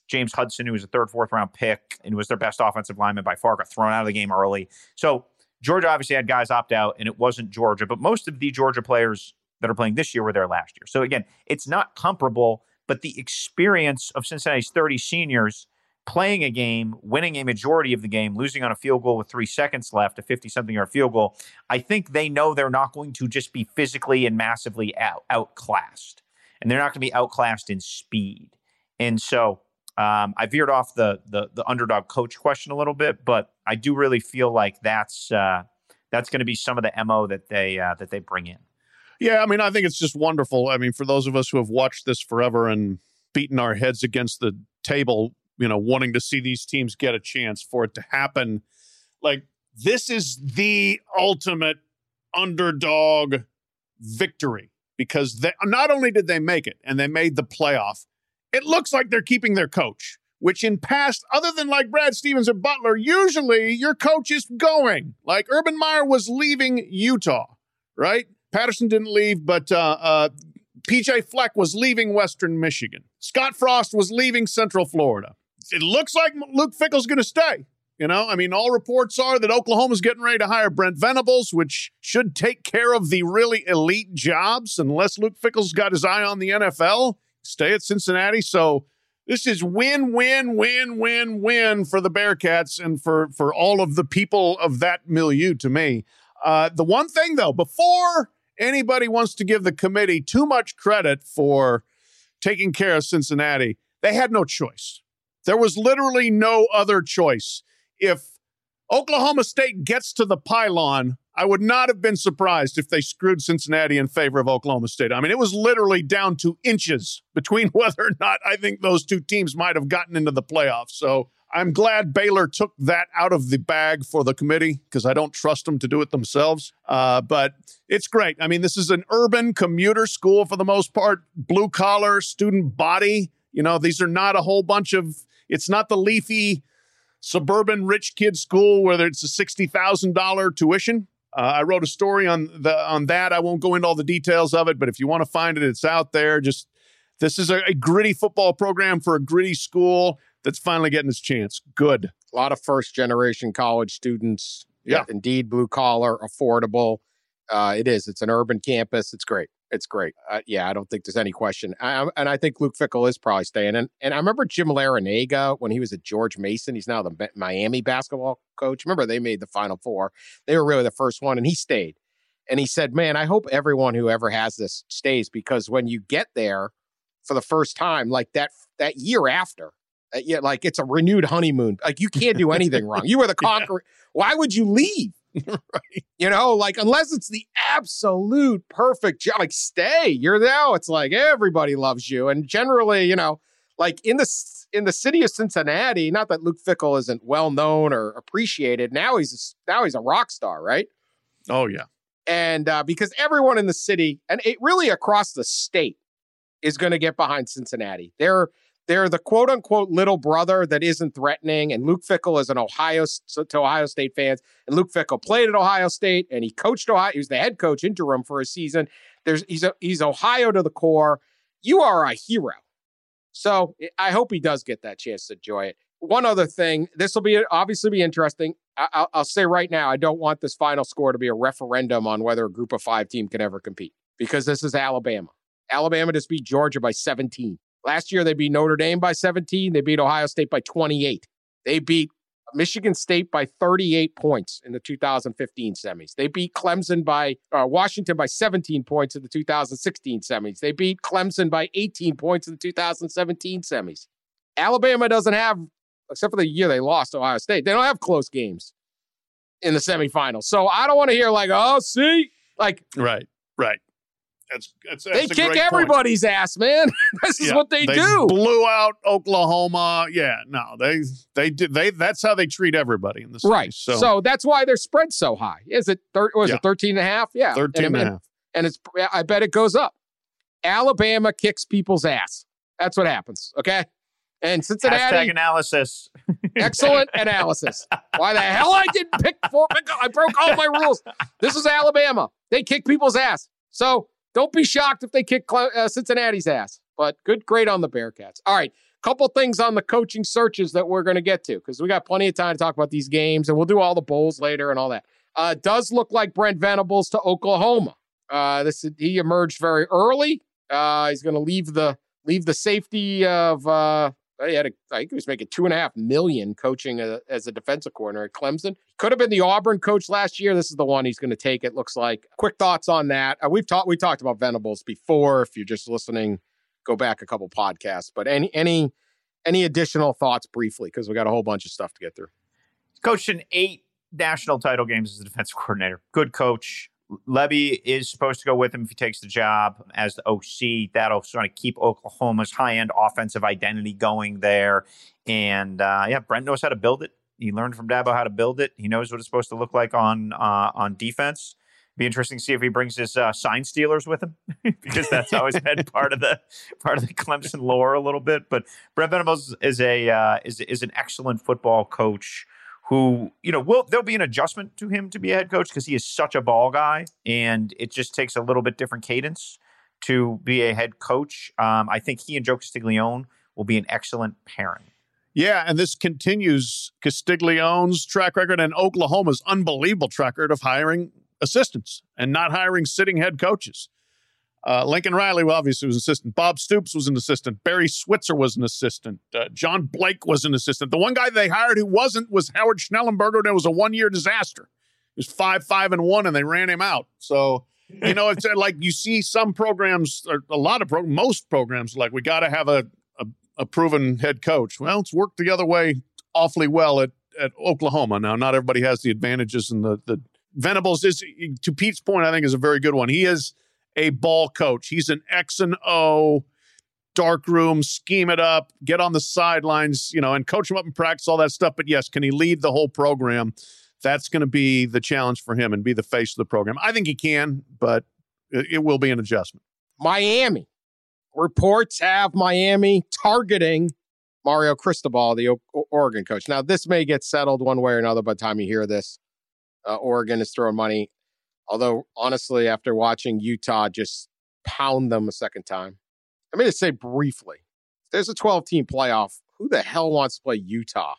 James Hudson, who was a third, fourth-round pick and was their best offensive lineman by far, got thrown out of the game early. So Georgia obviously had guys opt out, and it wasn't Georgia. But most of the Georgia players that are playing this year were there last year. So, again, it's not comparable, but the experience of Cincinnati's 30 seniors playing a game, winning a majority of the game, losing on a field goal with 3 seconds left, a 50-something-yard field goal, I think they know they're not going to just be physically and massively outclassed. And they're not going to be outclassed in speed. And so I veered off the underdog coach question a little bit, but I do really feel like that's going to be some of the MO that they bring in. Yeah, I mean, I think it's just wonderful. I mean, for those of us who have watched this forever and beaten our heads against the table, you know, wanting to see these teams get a chance for it to happen, like, this is the ultimate underdog victory because not only did they make it and they made the playoff, it looks like they're keeping their coach, which in past, other than like Brad Stevens or Butler, usually your coach is going. Like, Urban Meyer was leaving Utah, right? Patterson didn't leave, but P.J. Fleck was leaving Western Michigan. Scott Frost was leaving Central Florida. It looks like Luke Fickell's going to stay. You know, I mean, all reports are that Oklahoma's getting ready to hire Brent Venables, which should take care of the really elite jobs unless Luke Fickell's got his eye on the NFL, stay at Cincinnati. So this is win, win, win, win, win for the Bearcats and for all of the people of that milieu to me. The one thing, though, before anybody wants to give the committee too much credit for taking care of Cincinnati, they had no choice. There was literally no other choice. If Oklahoma State gets to the pylon, I would not have been surprised if they screwed Cincinnati in favor of Oklahoma State. I mean, it was literally down to inches between whether or not I think those two teams might have gotten into the playoffs. So I'm glad Baylor took that out of the bag for the committee because I don't trust them to do it themselves. But it's great. I mean, this is an urban commuter school for the most part, blue collar student body. You know, these are not a whole bunch of, it's not the leafy suburban rich kid school where it's a $60,000 tuition. I wrote a story on that. I won't go into all the details of it, but if you want to find it, it's out there. Just this is a gritty football program for a gritty school that's finally getting its chance. Good. A lot of first-generation college students. Yeah. Indeed, blue-collar, affordable. It is. It's an urban campus. It's great. It's great. Yeah, I don't think there's any question. And I think Luke Fickell is probably staying. And I remember Jim Larinaga when he was at George Mason. He's now the Miami basketball coach. Remember, they made the Final Four. They were really the first one, and he stayed. And he said, man, I hope everyone who ever has this stays because when you get there for the first time, like that year after, yeah, like it's a renewed honeymoon. Like you can't do anything wrong. You were the conqueror. Yeah. Why would you leave? Right. You know, like unless it's the absolute perfect job, like stay. You're now. It's like everybody loves you, and generally, you know, like in the city of Cincinnati. Not that Luke Fickell isn't well known or appreciated. Now he's a rock star, right? Oh yeah, and because everyone in the city and it really across the state is going to get behind Cincinnati. They're the quote unquote little brother that isn't threatening. And Luke Fickell is to Ohio State fans. And Luke Fickell played at Ohio State and he coached Ohio. He was the head coach interim for a season. He's Ohio to the core. You are a hero. So I hope he does get that chance to enjoy it. One other thing, this will be obviously be interesting. I'll say right now, I don't want this final score to be a referendum on whether a group of five team can ever compete because this is Alabama. Alabama just beat Georgia by 17. Last year, they beat Notre Dame by 17. They beat Ohio State by 28. They beat Michigan State by 38 points in the 2015 semis. They beat Clemson by Washington by 17 points in the 2016 semis. They beat Clemson by 18 points in the 2017 semis. Alabama doesn't have, except for the year they lost to Ohio State, they don't have close games in the semifinals. So I don't want to hear like, oh, see? Like, right. That's they kick everybody's point. Ass, man. This is what they do. Blew out Oklahoma. Yeah, no, they did. That's how they treat everybody in this. Right. Series, so that's why their spread's so high. Is it 13.5? Yeah, 13.5. And it's. I bet it goes up. Alabama kicks people's ass. That's what happens. Okay. And Cincinnati. Hashtag analysis. Excellent analysis. Why the hell I didn't pick? I broke all my rules. This is Alabama. They kick people's ass. So. Don't be shocked if they kick Cincinnati's ass, but good grade on the Bearcats. All right, couple things on the coaching searches that we're going to get to because we got plenty of time to talk about these games, and we'll do all the bowls later and all that. Does look like Brent Venables to Oklahoma. He emerged very early. He's going to leave the safety of. I think he was making $2.5 million coaching as a defensive coordinator at Clemson. Could have been the Auburn coach last year. This is the one he's going to take. It looks like. Quick thoughts on that. We talked about Venables before. If you're just listening, go back a couple podcasts. But any additional thoughts briefly because we got a whole bunch of stuff to get through. He's coached in 8 national title games as a defensive coordinator. Good coach. Levy is supposed to go with him if he takes the job as the OC. That'll sort of keep Oklahoma's high-end offensive identity going there. And, Brent knows how to build it. He learned from Dabo how to build it. He knows what it's supposed to look like on defense. Be interesting to see if he brings his sign stealers with him because that's always been part of the Clemson lore a little bit. But Brent Venables is an excellent football coach. Who, you know, there'll be an adjustment to him to be a head coach because he is such a ball guy and it just takes a little bit different cadence to be a head coach. I think he and Joe Castiglione will be an excellent pairing. Yeah, and this continues Castiglione's track record and Oklahoma's unbelievable track record of hiring assistants and not hiring sitting head coaches. Lincoln Riley obviously was an assistant. Bob Stoops was an assistant. Barry Switzer was an assistant. John Blake was an assistant. The one guy they hired who wasn't was Howard Schnellenberger, and it was a one-year disaster. It was 5-5-1, and they ran him out. So, you know, it's like you see some programs, or a lot of programs, most programs, like we got to have a a proven head coach. Well, it's worked the other way awfully well at Oklahoma. Now, not everybody has the advantages, and the Venables is, to Pete's point, I think is a very good one. He is a ball coach. He's an X and O, dark room, scheme it up, get on the sidelines, you know, and coach him up and practice all that stuff. But yes, can he lead the whole program? That's going to be the challenge for him and be the face of the program. I think he can, but it will be an adjustment. Miami. Reports have Miami targeting Mario Cristobal, the Oregon coach. Now, this may get settled one way or another by the time you hear this. Oregon is throwing money. Although, honestly, after watching Utah just pound them a second time, I mean, to say briefly, there's a 12-team playoff. Who the hell wants to play Utah?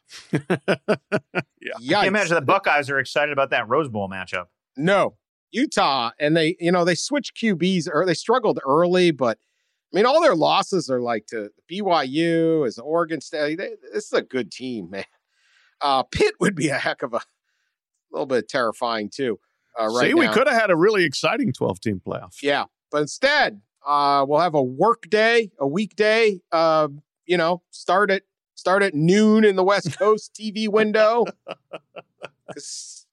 Yeah. I imagine the Buckeyes are excited about that Rose Bowl matchup. No. Utah, and they switched QBs, or they struggled early, but I mean, all their losses are like to BYU, as Oregon State. This is a good team, man. Pitt would be a heck of a little bit terrifying, too. See, we could have had a really exciting 12-team playoff. Yeah, but instead, we'll have a weekday, start at noon in the West Coast TV window. That's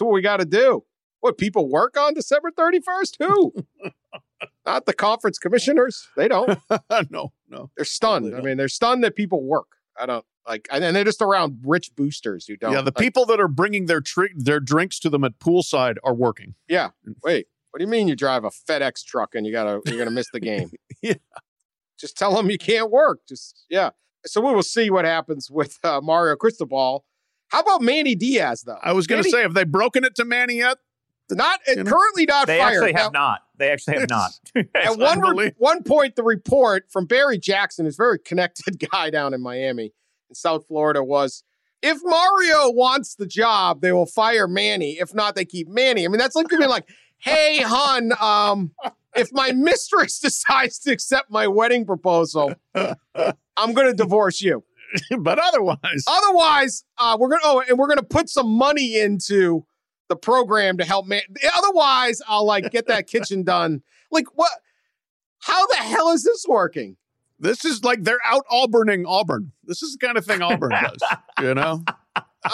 what we got to do. What, people work on December 31st? Who? Not the conference commissioners. They don't. No. They're stunned. Totally. I mean, they're stunned that people work. And they're just around rich boosters who don't. Yeah, the people that are bringing their drinks to them at poolside are working. Yeah. Wait, what do you mean you drive a FedEx truck and you're going to miss the game? Yeah. Just tell them you can't work. Yeah. So we will see what happens with Mario Cristobal. How about Manny Diaz, though? I was going to say, have they broken it to Manny yet? Currently not fired. They actually have not. At one point, the report from Barry Jackson, who's a very connected guy down in Miami, in South Florida, was, if Mario wants the job, they will fire Manny. If not, they keep Manny. I mean, that's like being like, hey, hon, if my mistress decides to accept my wedding proposal, I'm going to divorce you. But otherwise, we're gonna put some money into the program to help man. Otherwise, I'll get that kitchen done. Like, what? How the hell is this working? This is like they're out Auburning Auburn. This is the kind of thing Auburn does. I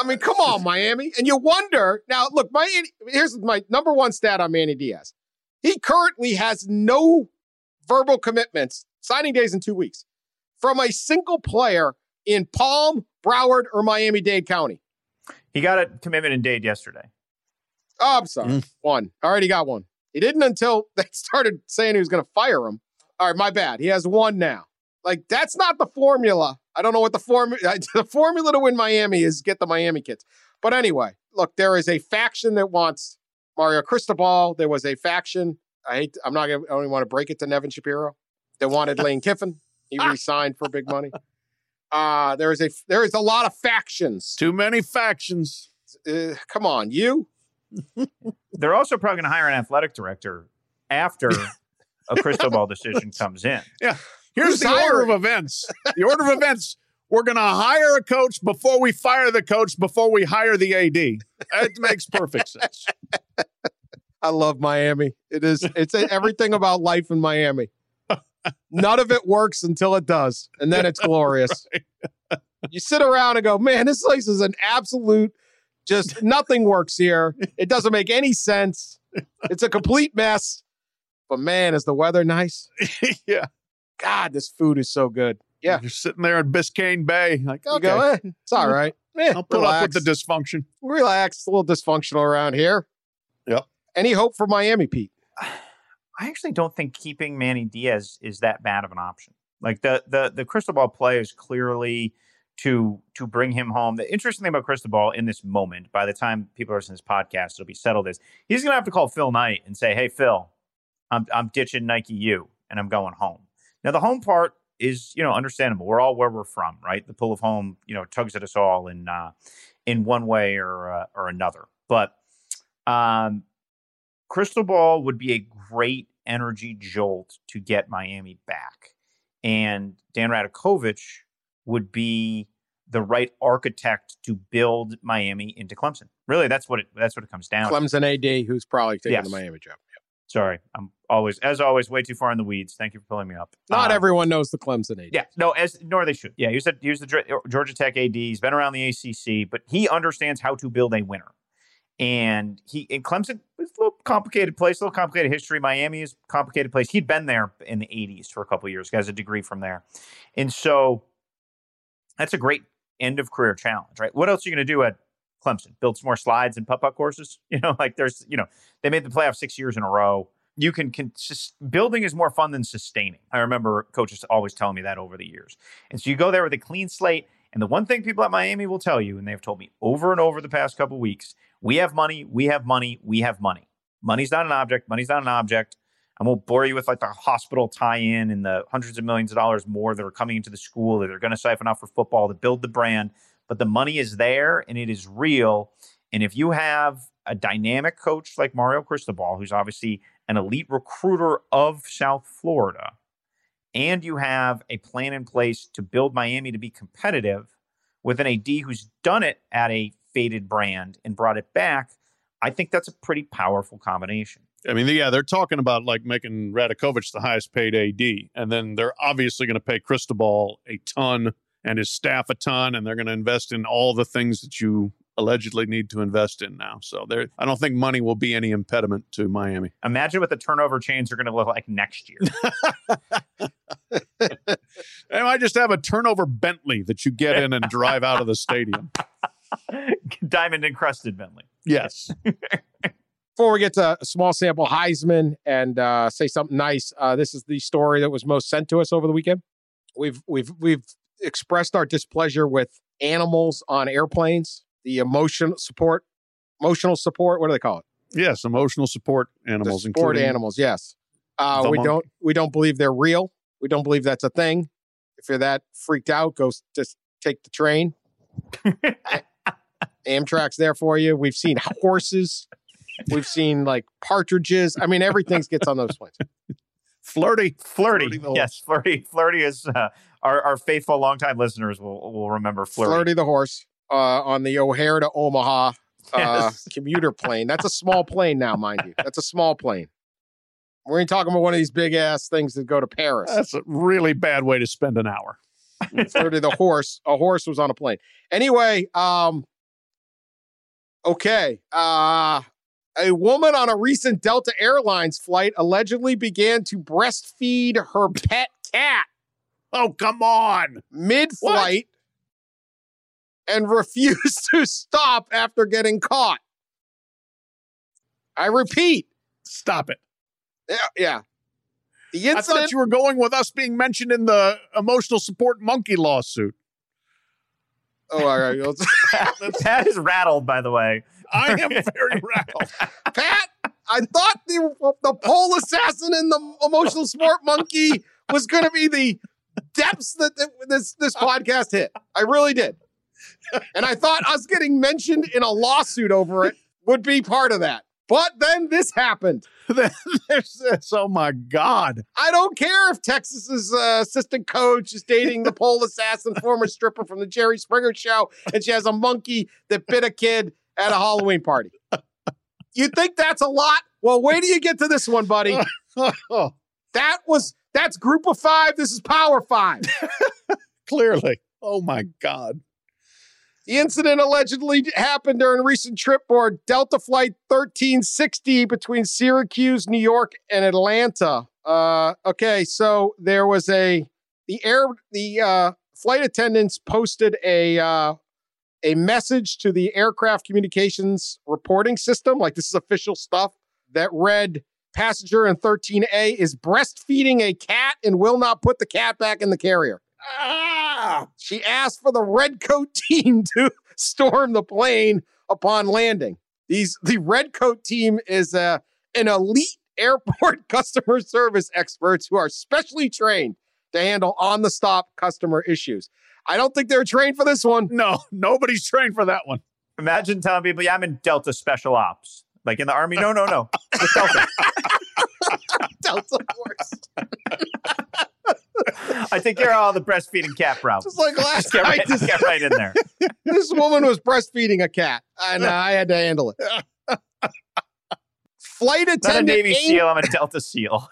mean, come on, Miami. And you wonder now. Look, here's my number one stat on Manny Diaz. He currently has no verbal commitments. Signing days in 2 weeks from a single player in Palm, Broward, or Miami-Dade County. He got a commitment in Dade yesterday. Oh, I'm sorry. One. Already got one. He didn't until they started saying he was going to fire him. All right, my bad. He has one now. That's not the formula. I don't know what the formula to win Miami is, get the Miami kids. But anyway, look, there is a faction that wants Mario Cristobal. There was a faction. I don't even want to break it to Nevin Shapiro. They wanted Lane Kiffin. He re-signed for big money. There is a lot of factions. Too many factions. Come on, you. They're also probably going to hire an athletic director after a Cristobal decision comes in. Yeah. Here's the order of events. We're going to hire a coach before we fire the coach, before we hire the AD. That makes perfect sense. I love Miami. It's everything about life in Miami. None of it works until it does, and then it's glorious. Right. You sit around and go, man, this place is an absolute, just nothing works here. It doesn't make any sense. It's a complete mess. But, man, is the weather nice? Yeah. God, this food is so good. Yeah. You're sitting there in Biscayne Bay. It's all right. I'll put up with the dysfunction. Relax. It's a little dysfunctional around here. Yep. Any hope for Miami, Pete? I actually don't think keeping Manny Diaz is that bad of an option. The Cristobal play is clearly to bring him home. The interesting thing about Cristobal in this moment, by the time people are listening to this podcast, it'll be settled, is he's going to have to call Phil Knight and say, hey, Phil, I'm ditching Nike U and I'm going home. Now, the home part is, understandable. We're all where we're from, right? The pull of home, tugs at us all in one way or another. But Cristobal would be a great energy jolt to get Miami back. And Dan Radakovich would be the right architect to build Miami into Clemson. Really, that's what it comes down to. Clemson AD, who's probably taking the Miami job. Yep. Sorry, I'm always, as always, way too far in the weeds. Thank you for pulling me up. Not everyone knows the Clemson AD. Yeah, no, nor they should. Yeah, he was the Georgia Tech AD. He's been around the ACC, but he understands how to build a winner. And Clemson is a little complicated place, a little complicated history. Miami is a complicated place. He'd been there in the 80s for a couple of years. He has a degree from there. And so that's a great end-of-career challenge, right? What else are you going to do at Clemson? Build some more slides and putt-putt courses? You know, like there's, you know, they made the playoff 6 years in a row. You can building is more fun than sustaining. I remember coaches always telling me that over the years. And so you go there with a clean slate. And the one thing people at Miami will tell you, and they've told me over and over the past couple of weeks, we have money, we have money, we have money. Money's not an object. Money's not an object. I won't bore you with like the hospital tie-in and the hundreds of millions of dollars more that are coming into the school that they're going to siphon off for football to build the brand. But the money is there and it is real. And if you have a dynamic coach like Mario Cristobal, who's obviously an elite recruiter of South Florida, and you have a plan in place to build Miami to be competitive with an AD who's done it at a faded brand and brought it back, I think that's a pretty powerful combination. I mean, yeah, they're talking about like making Radakovich the highest paid AD, and then they're obviously going to pay Cristobal a ton and his staff a ton, and they're going to invest in all the things that you allegedly need to invest in now. So there, I don't think money will be any impediment to Miami. Imagine what the turnover chains are going to look like next year. They might just have a turnover Bentley that you get in and drive out of the stadium. Diamond encrusted Bentley. Yes. Before we get to a small sample Heisman and say something nice, this is the story that was most sent to us over the weekend. We've expressed our displeasure with animals on airplanes. The emotional support. What do they call it? Yes, emotional support animals. The support animals. Yes, we don't believe they're real. We don't believe that's a thing. If you're that freaked out, go just take the train. Amtrak's there for you. We've seen horses. We've seen like partridges. I mean, everything gets on those planes. Flirty. Yes, Flirty. Flirty is our faithful longtime listeners will remember Flirty. Flirty the horse. On the O'Hare to Omaha commuter plane. That's a small plane now, mind you. That's a small plane. We're going to talk about one of these big-ass things that go to Paris. That's a really bad way to spend an hour. A horse was on a plane. Anyway, okay. A woman on a recent Delta Airlines flight allegedly began to breastfeed her pet cat. Oh, come on. Mid-flight. What? And refused to stop after getting caught. I repeat. Stop it. Yeah. The incident, I thought you were going with us being mentioned in the emotional support monkey lawsuit. Oh, all right. Pat is rattled, by the way. I am very rattled. Pat, I thought the pole assassin in the emotional support monkey was going to be the depths that this podcast hit. I really did. And I thought us getting mentioned in a lawsuit over it would be part of that. But then this happened. Oh, my God. I don't care if Texas's assistant coach is dating the pole assassin, former stripper from the Jerry Springer show, and she has a monkey that bit a kid at a Halloween party. You think that's a lot? Well, wait till you get to this one, buddy. That's group of five. This is power five. Clearly. Oh, my God. The incident allegedly happened during a recent trip aboard Delta Flight 1360 between Syracuse, New York, and Atlanta. Okay, so there was the flight attendants posted a message to the aircraft communications reporting system, like this is official stuff, that read, passenger in 13A is breastfeeding a cat and will not put the cat back in the carrier. She asked for the Redcoat team to storm the plane upon landing. The Redcoat team is an elite airport customer service experts who are specially trained to handle on-the-stop customer issues. I don't think they're trained for this one. No, nobody's trained for that one. Imagine telling people, yeah, I'm in Delta Special Ops. Like in the Army, no. It's Delta. Delta Force. I take care of all the breastfeeding cat problems. Just like last night. Get right in there. This woman was breastfeeding a cat, and I had to handle it. flight attendant. Not a Navy SEAL. I'm a Delta SEAL.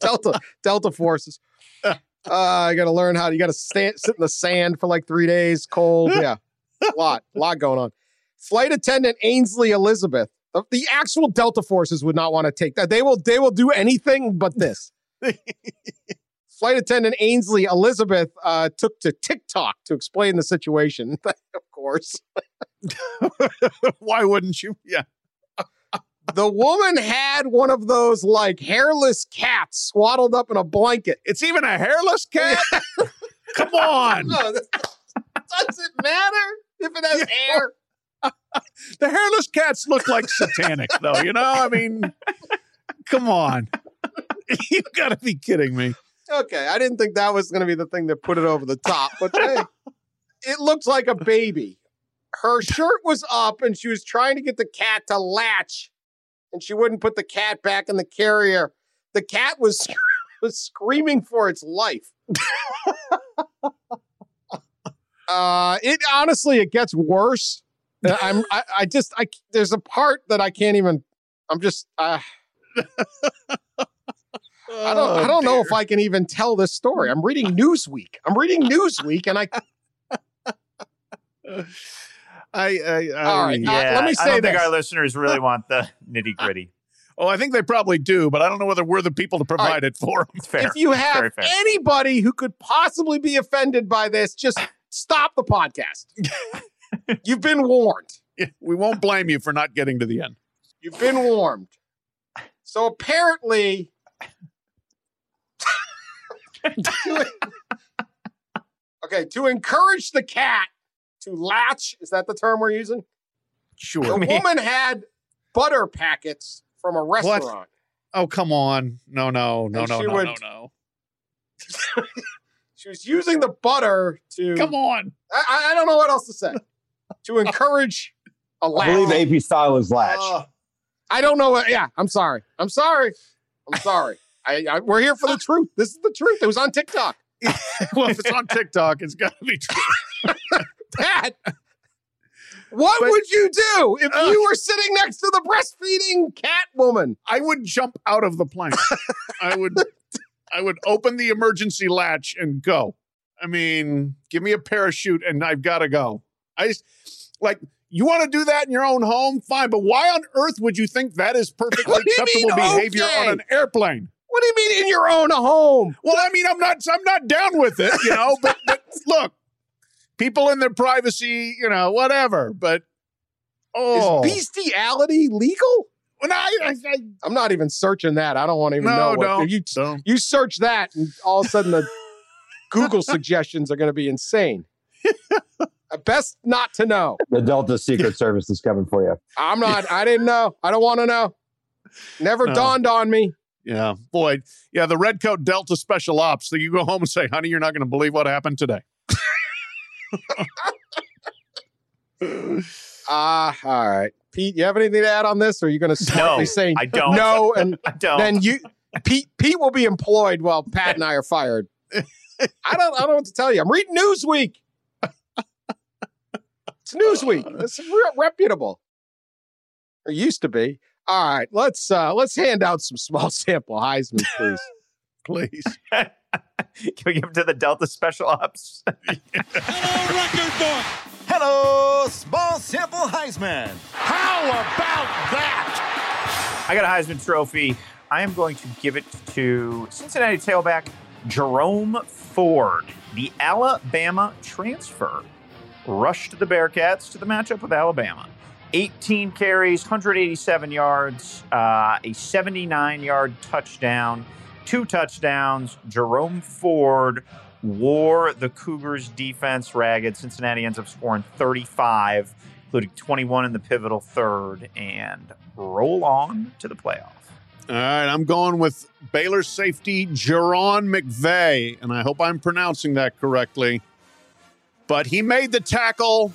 Delta Forces. I got to learn how to, you got to sit in the sand for like 3 days, cold. Yeah. A lot going on. Flight attendant Ainsley Elizabeth. The actual Delta Forces would not want to take that. They will do anything but this. Flight attendant Ainsley Elizabeth took to TikTok to explain the situation. Of course. Why wouldn't you? Yeah. The woman had one of those like hairless cats swaddled up in a blanket. It's even a hairless cat? Come on. No, does it matter if it has hair? The hairless cats look like satanic, though. You know, I mean, come on. You got to be kidding me. Okay, I didn't think that was going to be the thing that put it over the top, but hey, it looks like a baby. Her shirt was up, and she was trying to get the cat to latch, and she wouldn't put the cat back in the carrier. The cat was screaming for its life. It honestly, it gets worse. I just there's a part that I can't even. I'm just. I don't know if I can even tell this story. I'm reading Newsweek, and I. All right. Let me say I don't think our listeners really want the nitty gritty. Oh, I think they probably do, but I don't know whether we're the people to provide it for them. Fair. If you have anybody who could possibly be offended by this, just stop the podcast. You've been warned. We won't blame you for not getting to the end. You've been warned. So apparently. To encourage the cat to latch, is that the term we're using? Sure. The woman had butter packets from a restaurant. What? Oh, come on. No. She was using the butter to... Come on. I don't know what else to say. To encourage a latch. I believe AP style is latch. I don't know. Yeah, I'm sorry. We're here for the truth. This is the truth. It was on TikTok. Well, if it's on TikTok, it's got to be true. Pat, what would you do if you were sitting next to the breastfeeding cat woman? I would jump out of the plane. I would open the emergency latch and go. I mean, give me a parachute and I've got to go. You want to do that in your own home? Fine. But why on earth would you think that is perfectly acceptable behavior on an airplane? What do you mean in your own home? Well, I mean, I'm not down with it, you know, but look, people in their privacy, you know, whatever. But, is bestiality legal? Well, no, I'm not even searching that. I don't want to even know. You search that and all of a sudden the Google suggestions are going to be insane. Best not to know. The Delta Secret Service is coming for you. I'm not. I didn't know. I don't want to know. Never dawned on me. Yeah, boy. Yeah, the Red Coat Delta Special Ops. So you go home and say, honey, you're not going to believe what happened today. All right. Pete, you have anything to add on this? Or are you going to start saying I don't. No? And I don't. Then Pete will be employed while Pat and I are fired. I don't know what to tell you. I'm reading Newsweek. It's Newsweek. It's reputable. Or used to be. All right, let's hand out some small sample Heisman, please. Please. Can we give them to the Delta Special Ops? Hello, record book. Hello, small sample Heisman. How about that? I got a Heisman Trophy. I am going to give it to Cincinnati tailback Jerome Ford, the Alabama transfer. Rushed the Bearcats to the matchup with Alabama. 18 carries, 187 yards, a 79-yard touchdown, 2 touchdowns. Jerome Ford wore the Cougars' defense ragged. Cincinnati ends up scoring 35, including 21 in the pivotal third, and roll on to the playoff. All right, I'm going with Baylor safety Jerron McVay, and I hope I'm pronouncing that correctly. But he made the tackle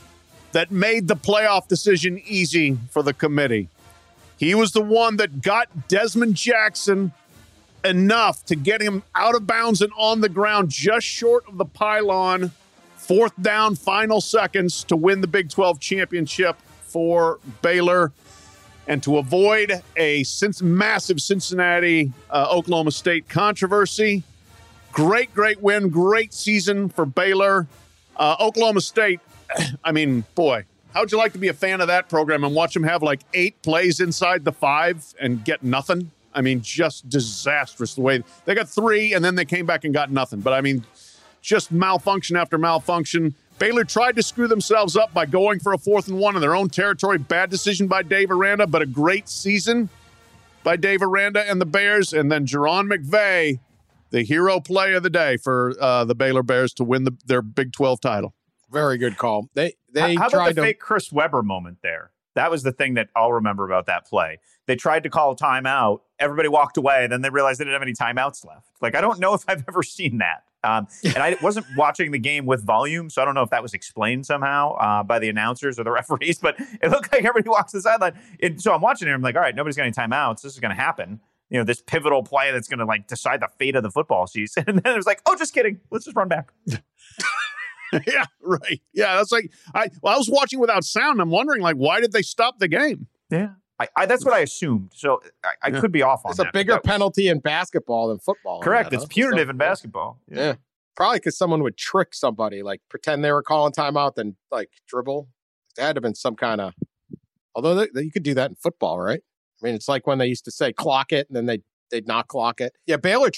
that made the playoff decision easy for the committee. He was the one that got Desmond Jackson enough to get him out of bounds and on the ground just short of the pylon. 4th down, final seconds to win the Big 12 championship for Baylor. And to avoid a massive Cincinnati, Oklahoma State controversy, great win, great season for Baylor. Oklahoma State, I mean, boy, how would you like to be a fan of that program and watch them have like 8 plays inside the 5 and get nothing? I mean, just disastrous the way they got 3 and then they came back and got nothing. But I mean, just malfunction after malfunction. Baylor tried to screw themselves up by going for a 4th and 1 in their own territory. Bad decision by Dave Aranda, but a great season by Dave Aranda and the Bears. And then Jerron McVay, the hero play of the day for the Baylor Bears to win their Big 12 title. Very good call. They How tried about the fake Chris Webber moment there? That was the thing that I'll remember about that play. They tried to call a timeout. Everybody walked away. Then they realized they didn't have any timeouts left. Like, I don't know if I've ever seen that. And I wasn't watching the game with volume, so I don't know if that was explained somehow by the announcers or the referees, but it looked like everybody walks the sideline. So I'm watching it, and I'm like, all right, nobody's got any timeouts. This is going to happen. You know, this pivotal play that's going to, like, decide the fate of the football season. And then it was like, oh, just kidding. Let's just run back. Yeah, right. Yeah, that's like I was watching without sound. I'm wondering, like, why did they stop the game? Yeah. That's what I assumed. So I could be off on that. It's a bigger penalty in basketball than football. Correct. It's punitive in basketball. Yeah. Probably because someone would trick somebody, like pretend they were calling timeout, then like dribble. There had to have been some kind of, although you could do that in football, right? I mean, it's like when they used to say clock it and then they'd not clock it. Yeah, Baylor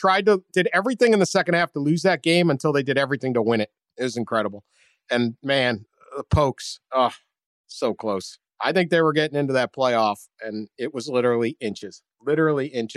did everything in the second half to lose that game until they did everything to win it. It was incredible. And man, the pokes, so close. I think they were getting into that playoff, and it was literally inches. And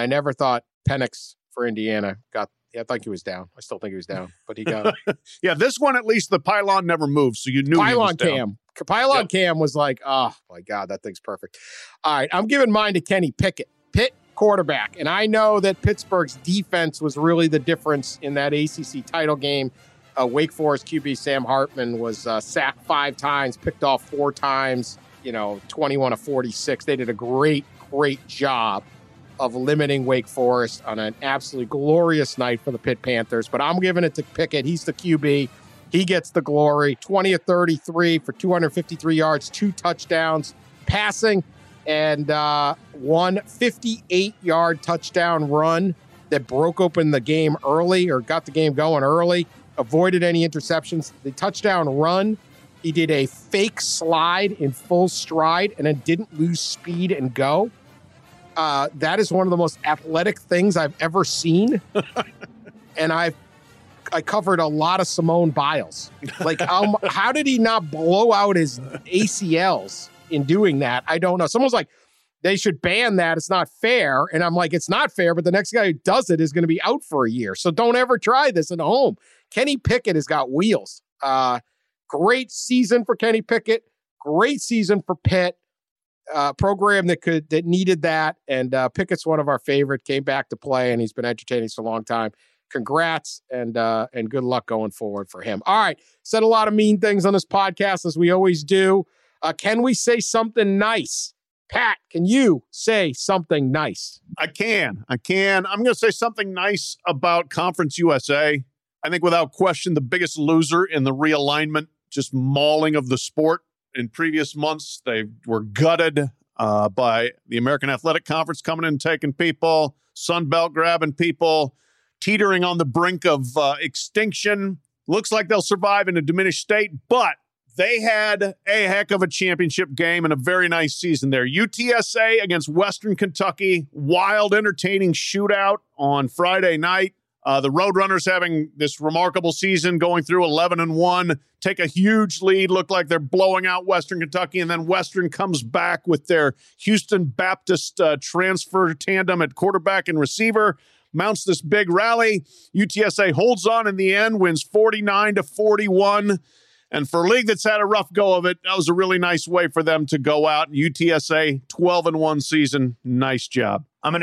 I never thought Penix for Indiana I think he was down. I still think he was down, but he got it. Yeah, this one, at least the pylon never moved, so you knew he was down. Pylon cam was like, oh, my God, that thing's perfect. All right, I'm giving mine to Kenny Pickett, Pitt quarterback. And I know that Pittsburgh's defense was really the difference in that ACC title game. Wake Forest QB Sam Hartman was sacked 5 times, picked off 4 times, 21-46. They did a great job of limiting Wake Forest on an absolutely glorious night for the Pitt Panthers. But I'm giving it to Pickett. He's the QB. He gets the glory. 20-33 for 253 yards, 2 touchdowns passing, and 1 58-yard touchdown run that broke open the game early or got the game going early. Avoided any interceptions. The touchdown run, he did a fake slide in full stride and then didn't lose speed and go. That is one of the most athletic things I've ever seen. And I covered a lot of Simone Biles. Like, how did he not blow out his ACLs in doing that? I don't know. Someone's like, they should ban that. It's not fair. And I'm like, it's not fair, but the next guy who does it is going to be out for a year. So don't ever try this at home. Kenny Pickett has got wheels. Great season for Kenny Pickett. Great season for Pitt. Program that needed that. And Pickett's one of our favorite. Came back to play, and he's been entertaining us a long time. Congrats, and good luck going forward for him. All right. Said a lot of mean things on this podcast, as we always do. Can we say something nice? Pat, can you say something nice? I can. I'm going to say something nice about Conference USA. I think without question, the biggest loser in the realignment, just mauling of the sport in previous months. They were gutted by the American Athletic Conference coming in and taking people, Sun Belt grabbing people, teetering on the brink of extinction. Looks like they'll survive in a diminished state, but they had a heck of a championship game and a very nice season there. UTSA against Western Kentucky, wild, entertaining shootout on Friday night. The Roadrunners having this remarkable season, going through 11-1, take a huge lead, look like they're blowing out Western Kentucky, and then Western comes back with their Houston Baptist transfer tandem at quarterback and receiver, mounts this big rally. UTSA holds on in the end, wins 49-41. And for a league that's had a rough go of it, that was a really nice way for them to go out. UTSA, 12-1 season. Nice job. I'm going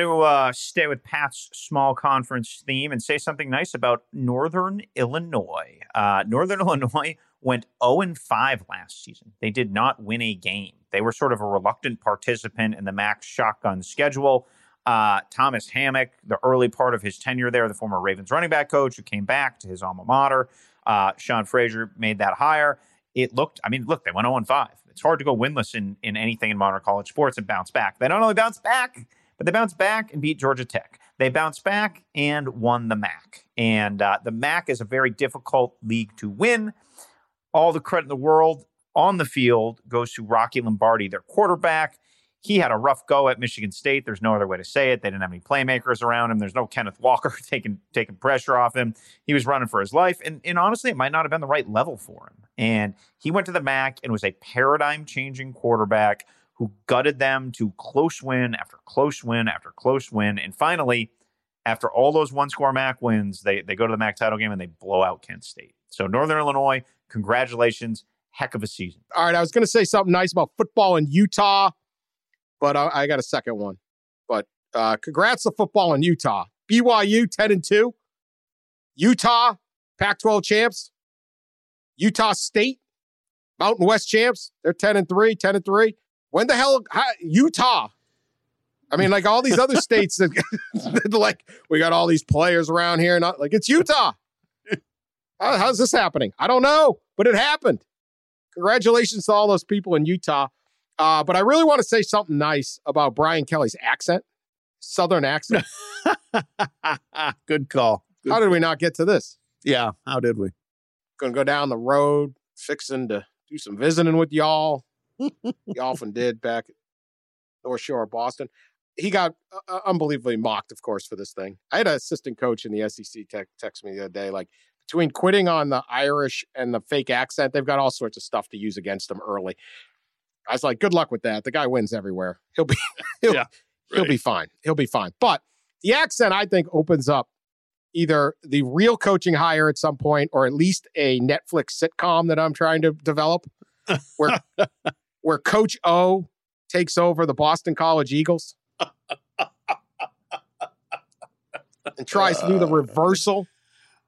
to stay with Pat's small conference theme and say something nice about Northern Illinois. Northern Illinois went 0-5 last season. They did not win a game. They were sort of a reluctant participant in the MAC shotgun schedule. Thomas Hammock, the early part of his tenure there, the former Ravens running back coach who came back to his alma mater, Sean Frazier made that hire. it looked, I mean, look, they went 0-5. It's hard to go winless in anything in modern college sports and bounce back. They not only bounce back, but they bounce back and beat Georgia Tech. They bounced back and won the MAC. And the MAC is a very difficult league to win. All the credit in the world on the field goes to Rocky Lombardi, their quarterback. He had a rough go at Michigan State. There's no other way to say it. They didn't have any playmakers around him. There's no Kenneth Walker taking pressure off him. He was running for his life. And honestly, it might not have been the right level for him. And he went to the MAC and was a paradigm-changing quarterback who gutted them to close win after close win after close win. And finally, after all those one-score MAC wins, they go to the MAC title game and they blow out Kent State. So Northern Illinois, congratulations. Heck of a season. All right, I was going to say something nice about football in Utah, but I got a second one. But congrats to football in Utah. BYU 10-2. Utah, Pac-12 champs. Utah State, Mountain West champs. They're 10-3, 10-3. When the hell, Utah? I mean, like all these other states that, like, we got all these players around here. And like, it's Utah. How's this happening? I don't know, but it happened. Congratulations to all those people in Utah. But I really want to say something nice about Brian Kelly's accent, Southern accent. Good call. Good. How did we not get to this? Yeah, how did we? Going to go down the road, fixing to do some visiting with y'all. He often did back at North Shore of Boston. He got unbelievably mocked, of course, for this thing. I had an assistant coach in the SEC text me the other day, like, between quitting on the Irish and the fake accent, they've got all sorts of stuff to use against them early. I was like, good luck with that. The guy wins everywhere. He'll be fine. He'll be fine. But the accent, I think, opens up either the real coaching hire at some point, or at least a Netflix sitcom that I'm trying to develop, where Coach O takes over the Boston College Eagles and tries to do the reversal.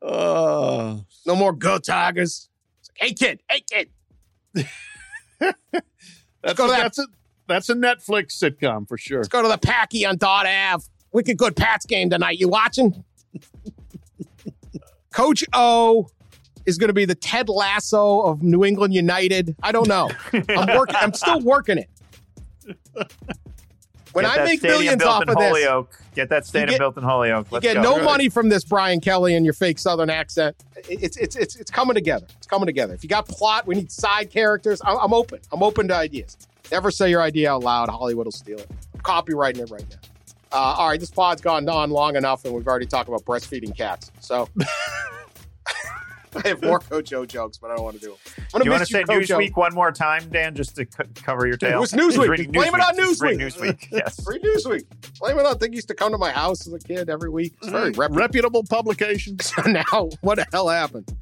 No more go Tigers. Like, hey kid. That's a Netflix sitcom for sure. Let's go to the Packy on Dot Ave. Wicked good Pats game tonight. You watching? Coach O is going to be the Ted Lasso of New England United. I don't know. I'm still working it. When I make millions off of this, get that stadium built in Holyoke. You get no money from this, Brian Kelly, and your fake Southern accent. It's coming together. It's coming together. If you got plot, we need side characters. I'm open. I'm open to ideas. Never say your idea out loud. Hollywood will steal it. I'm copywriting it right now. All right, this pod's gone on long enough, and we've already talked about breastfeeding cats. So I have more Coach O jokes, but I don't want to do them. Do you want to say Newsweek one more time, Dan, just to cover your tail? It was Newsweek. Blame it on Newsweek. Newsweek. Yes. Free Newsweek. Blame it on. I think he used to come to my house as a kid every week. It's very reputable publication. So now, what the hell happened?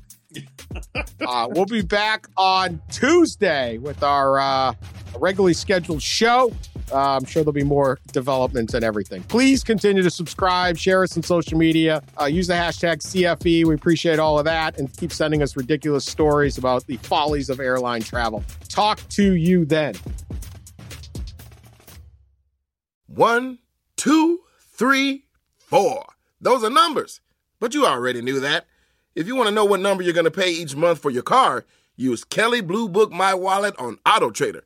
We'll be back on Tuesday with our regularly scheduled show. I'm sure there'll be more developments and everything. Please continue to subscribe, share us on social media, use the hashtag CFE. We appreciate all of that, and keep sending us ridiculous stories about the follies of airline travel. Talk to you then. 1, 2, 3, 4. Those are numbers, but you already knew that. If you want to know what number you're going to pay each month for your car, use Kelley Blue Book My Wallet on Auto Trader.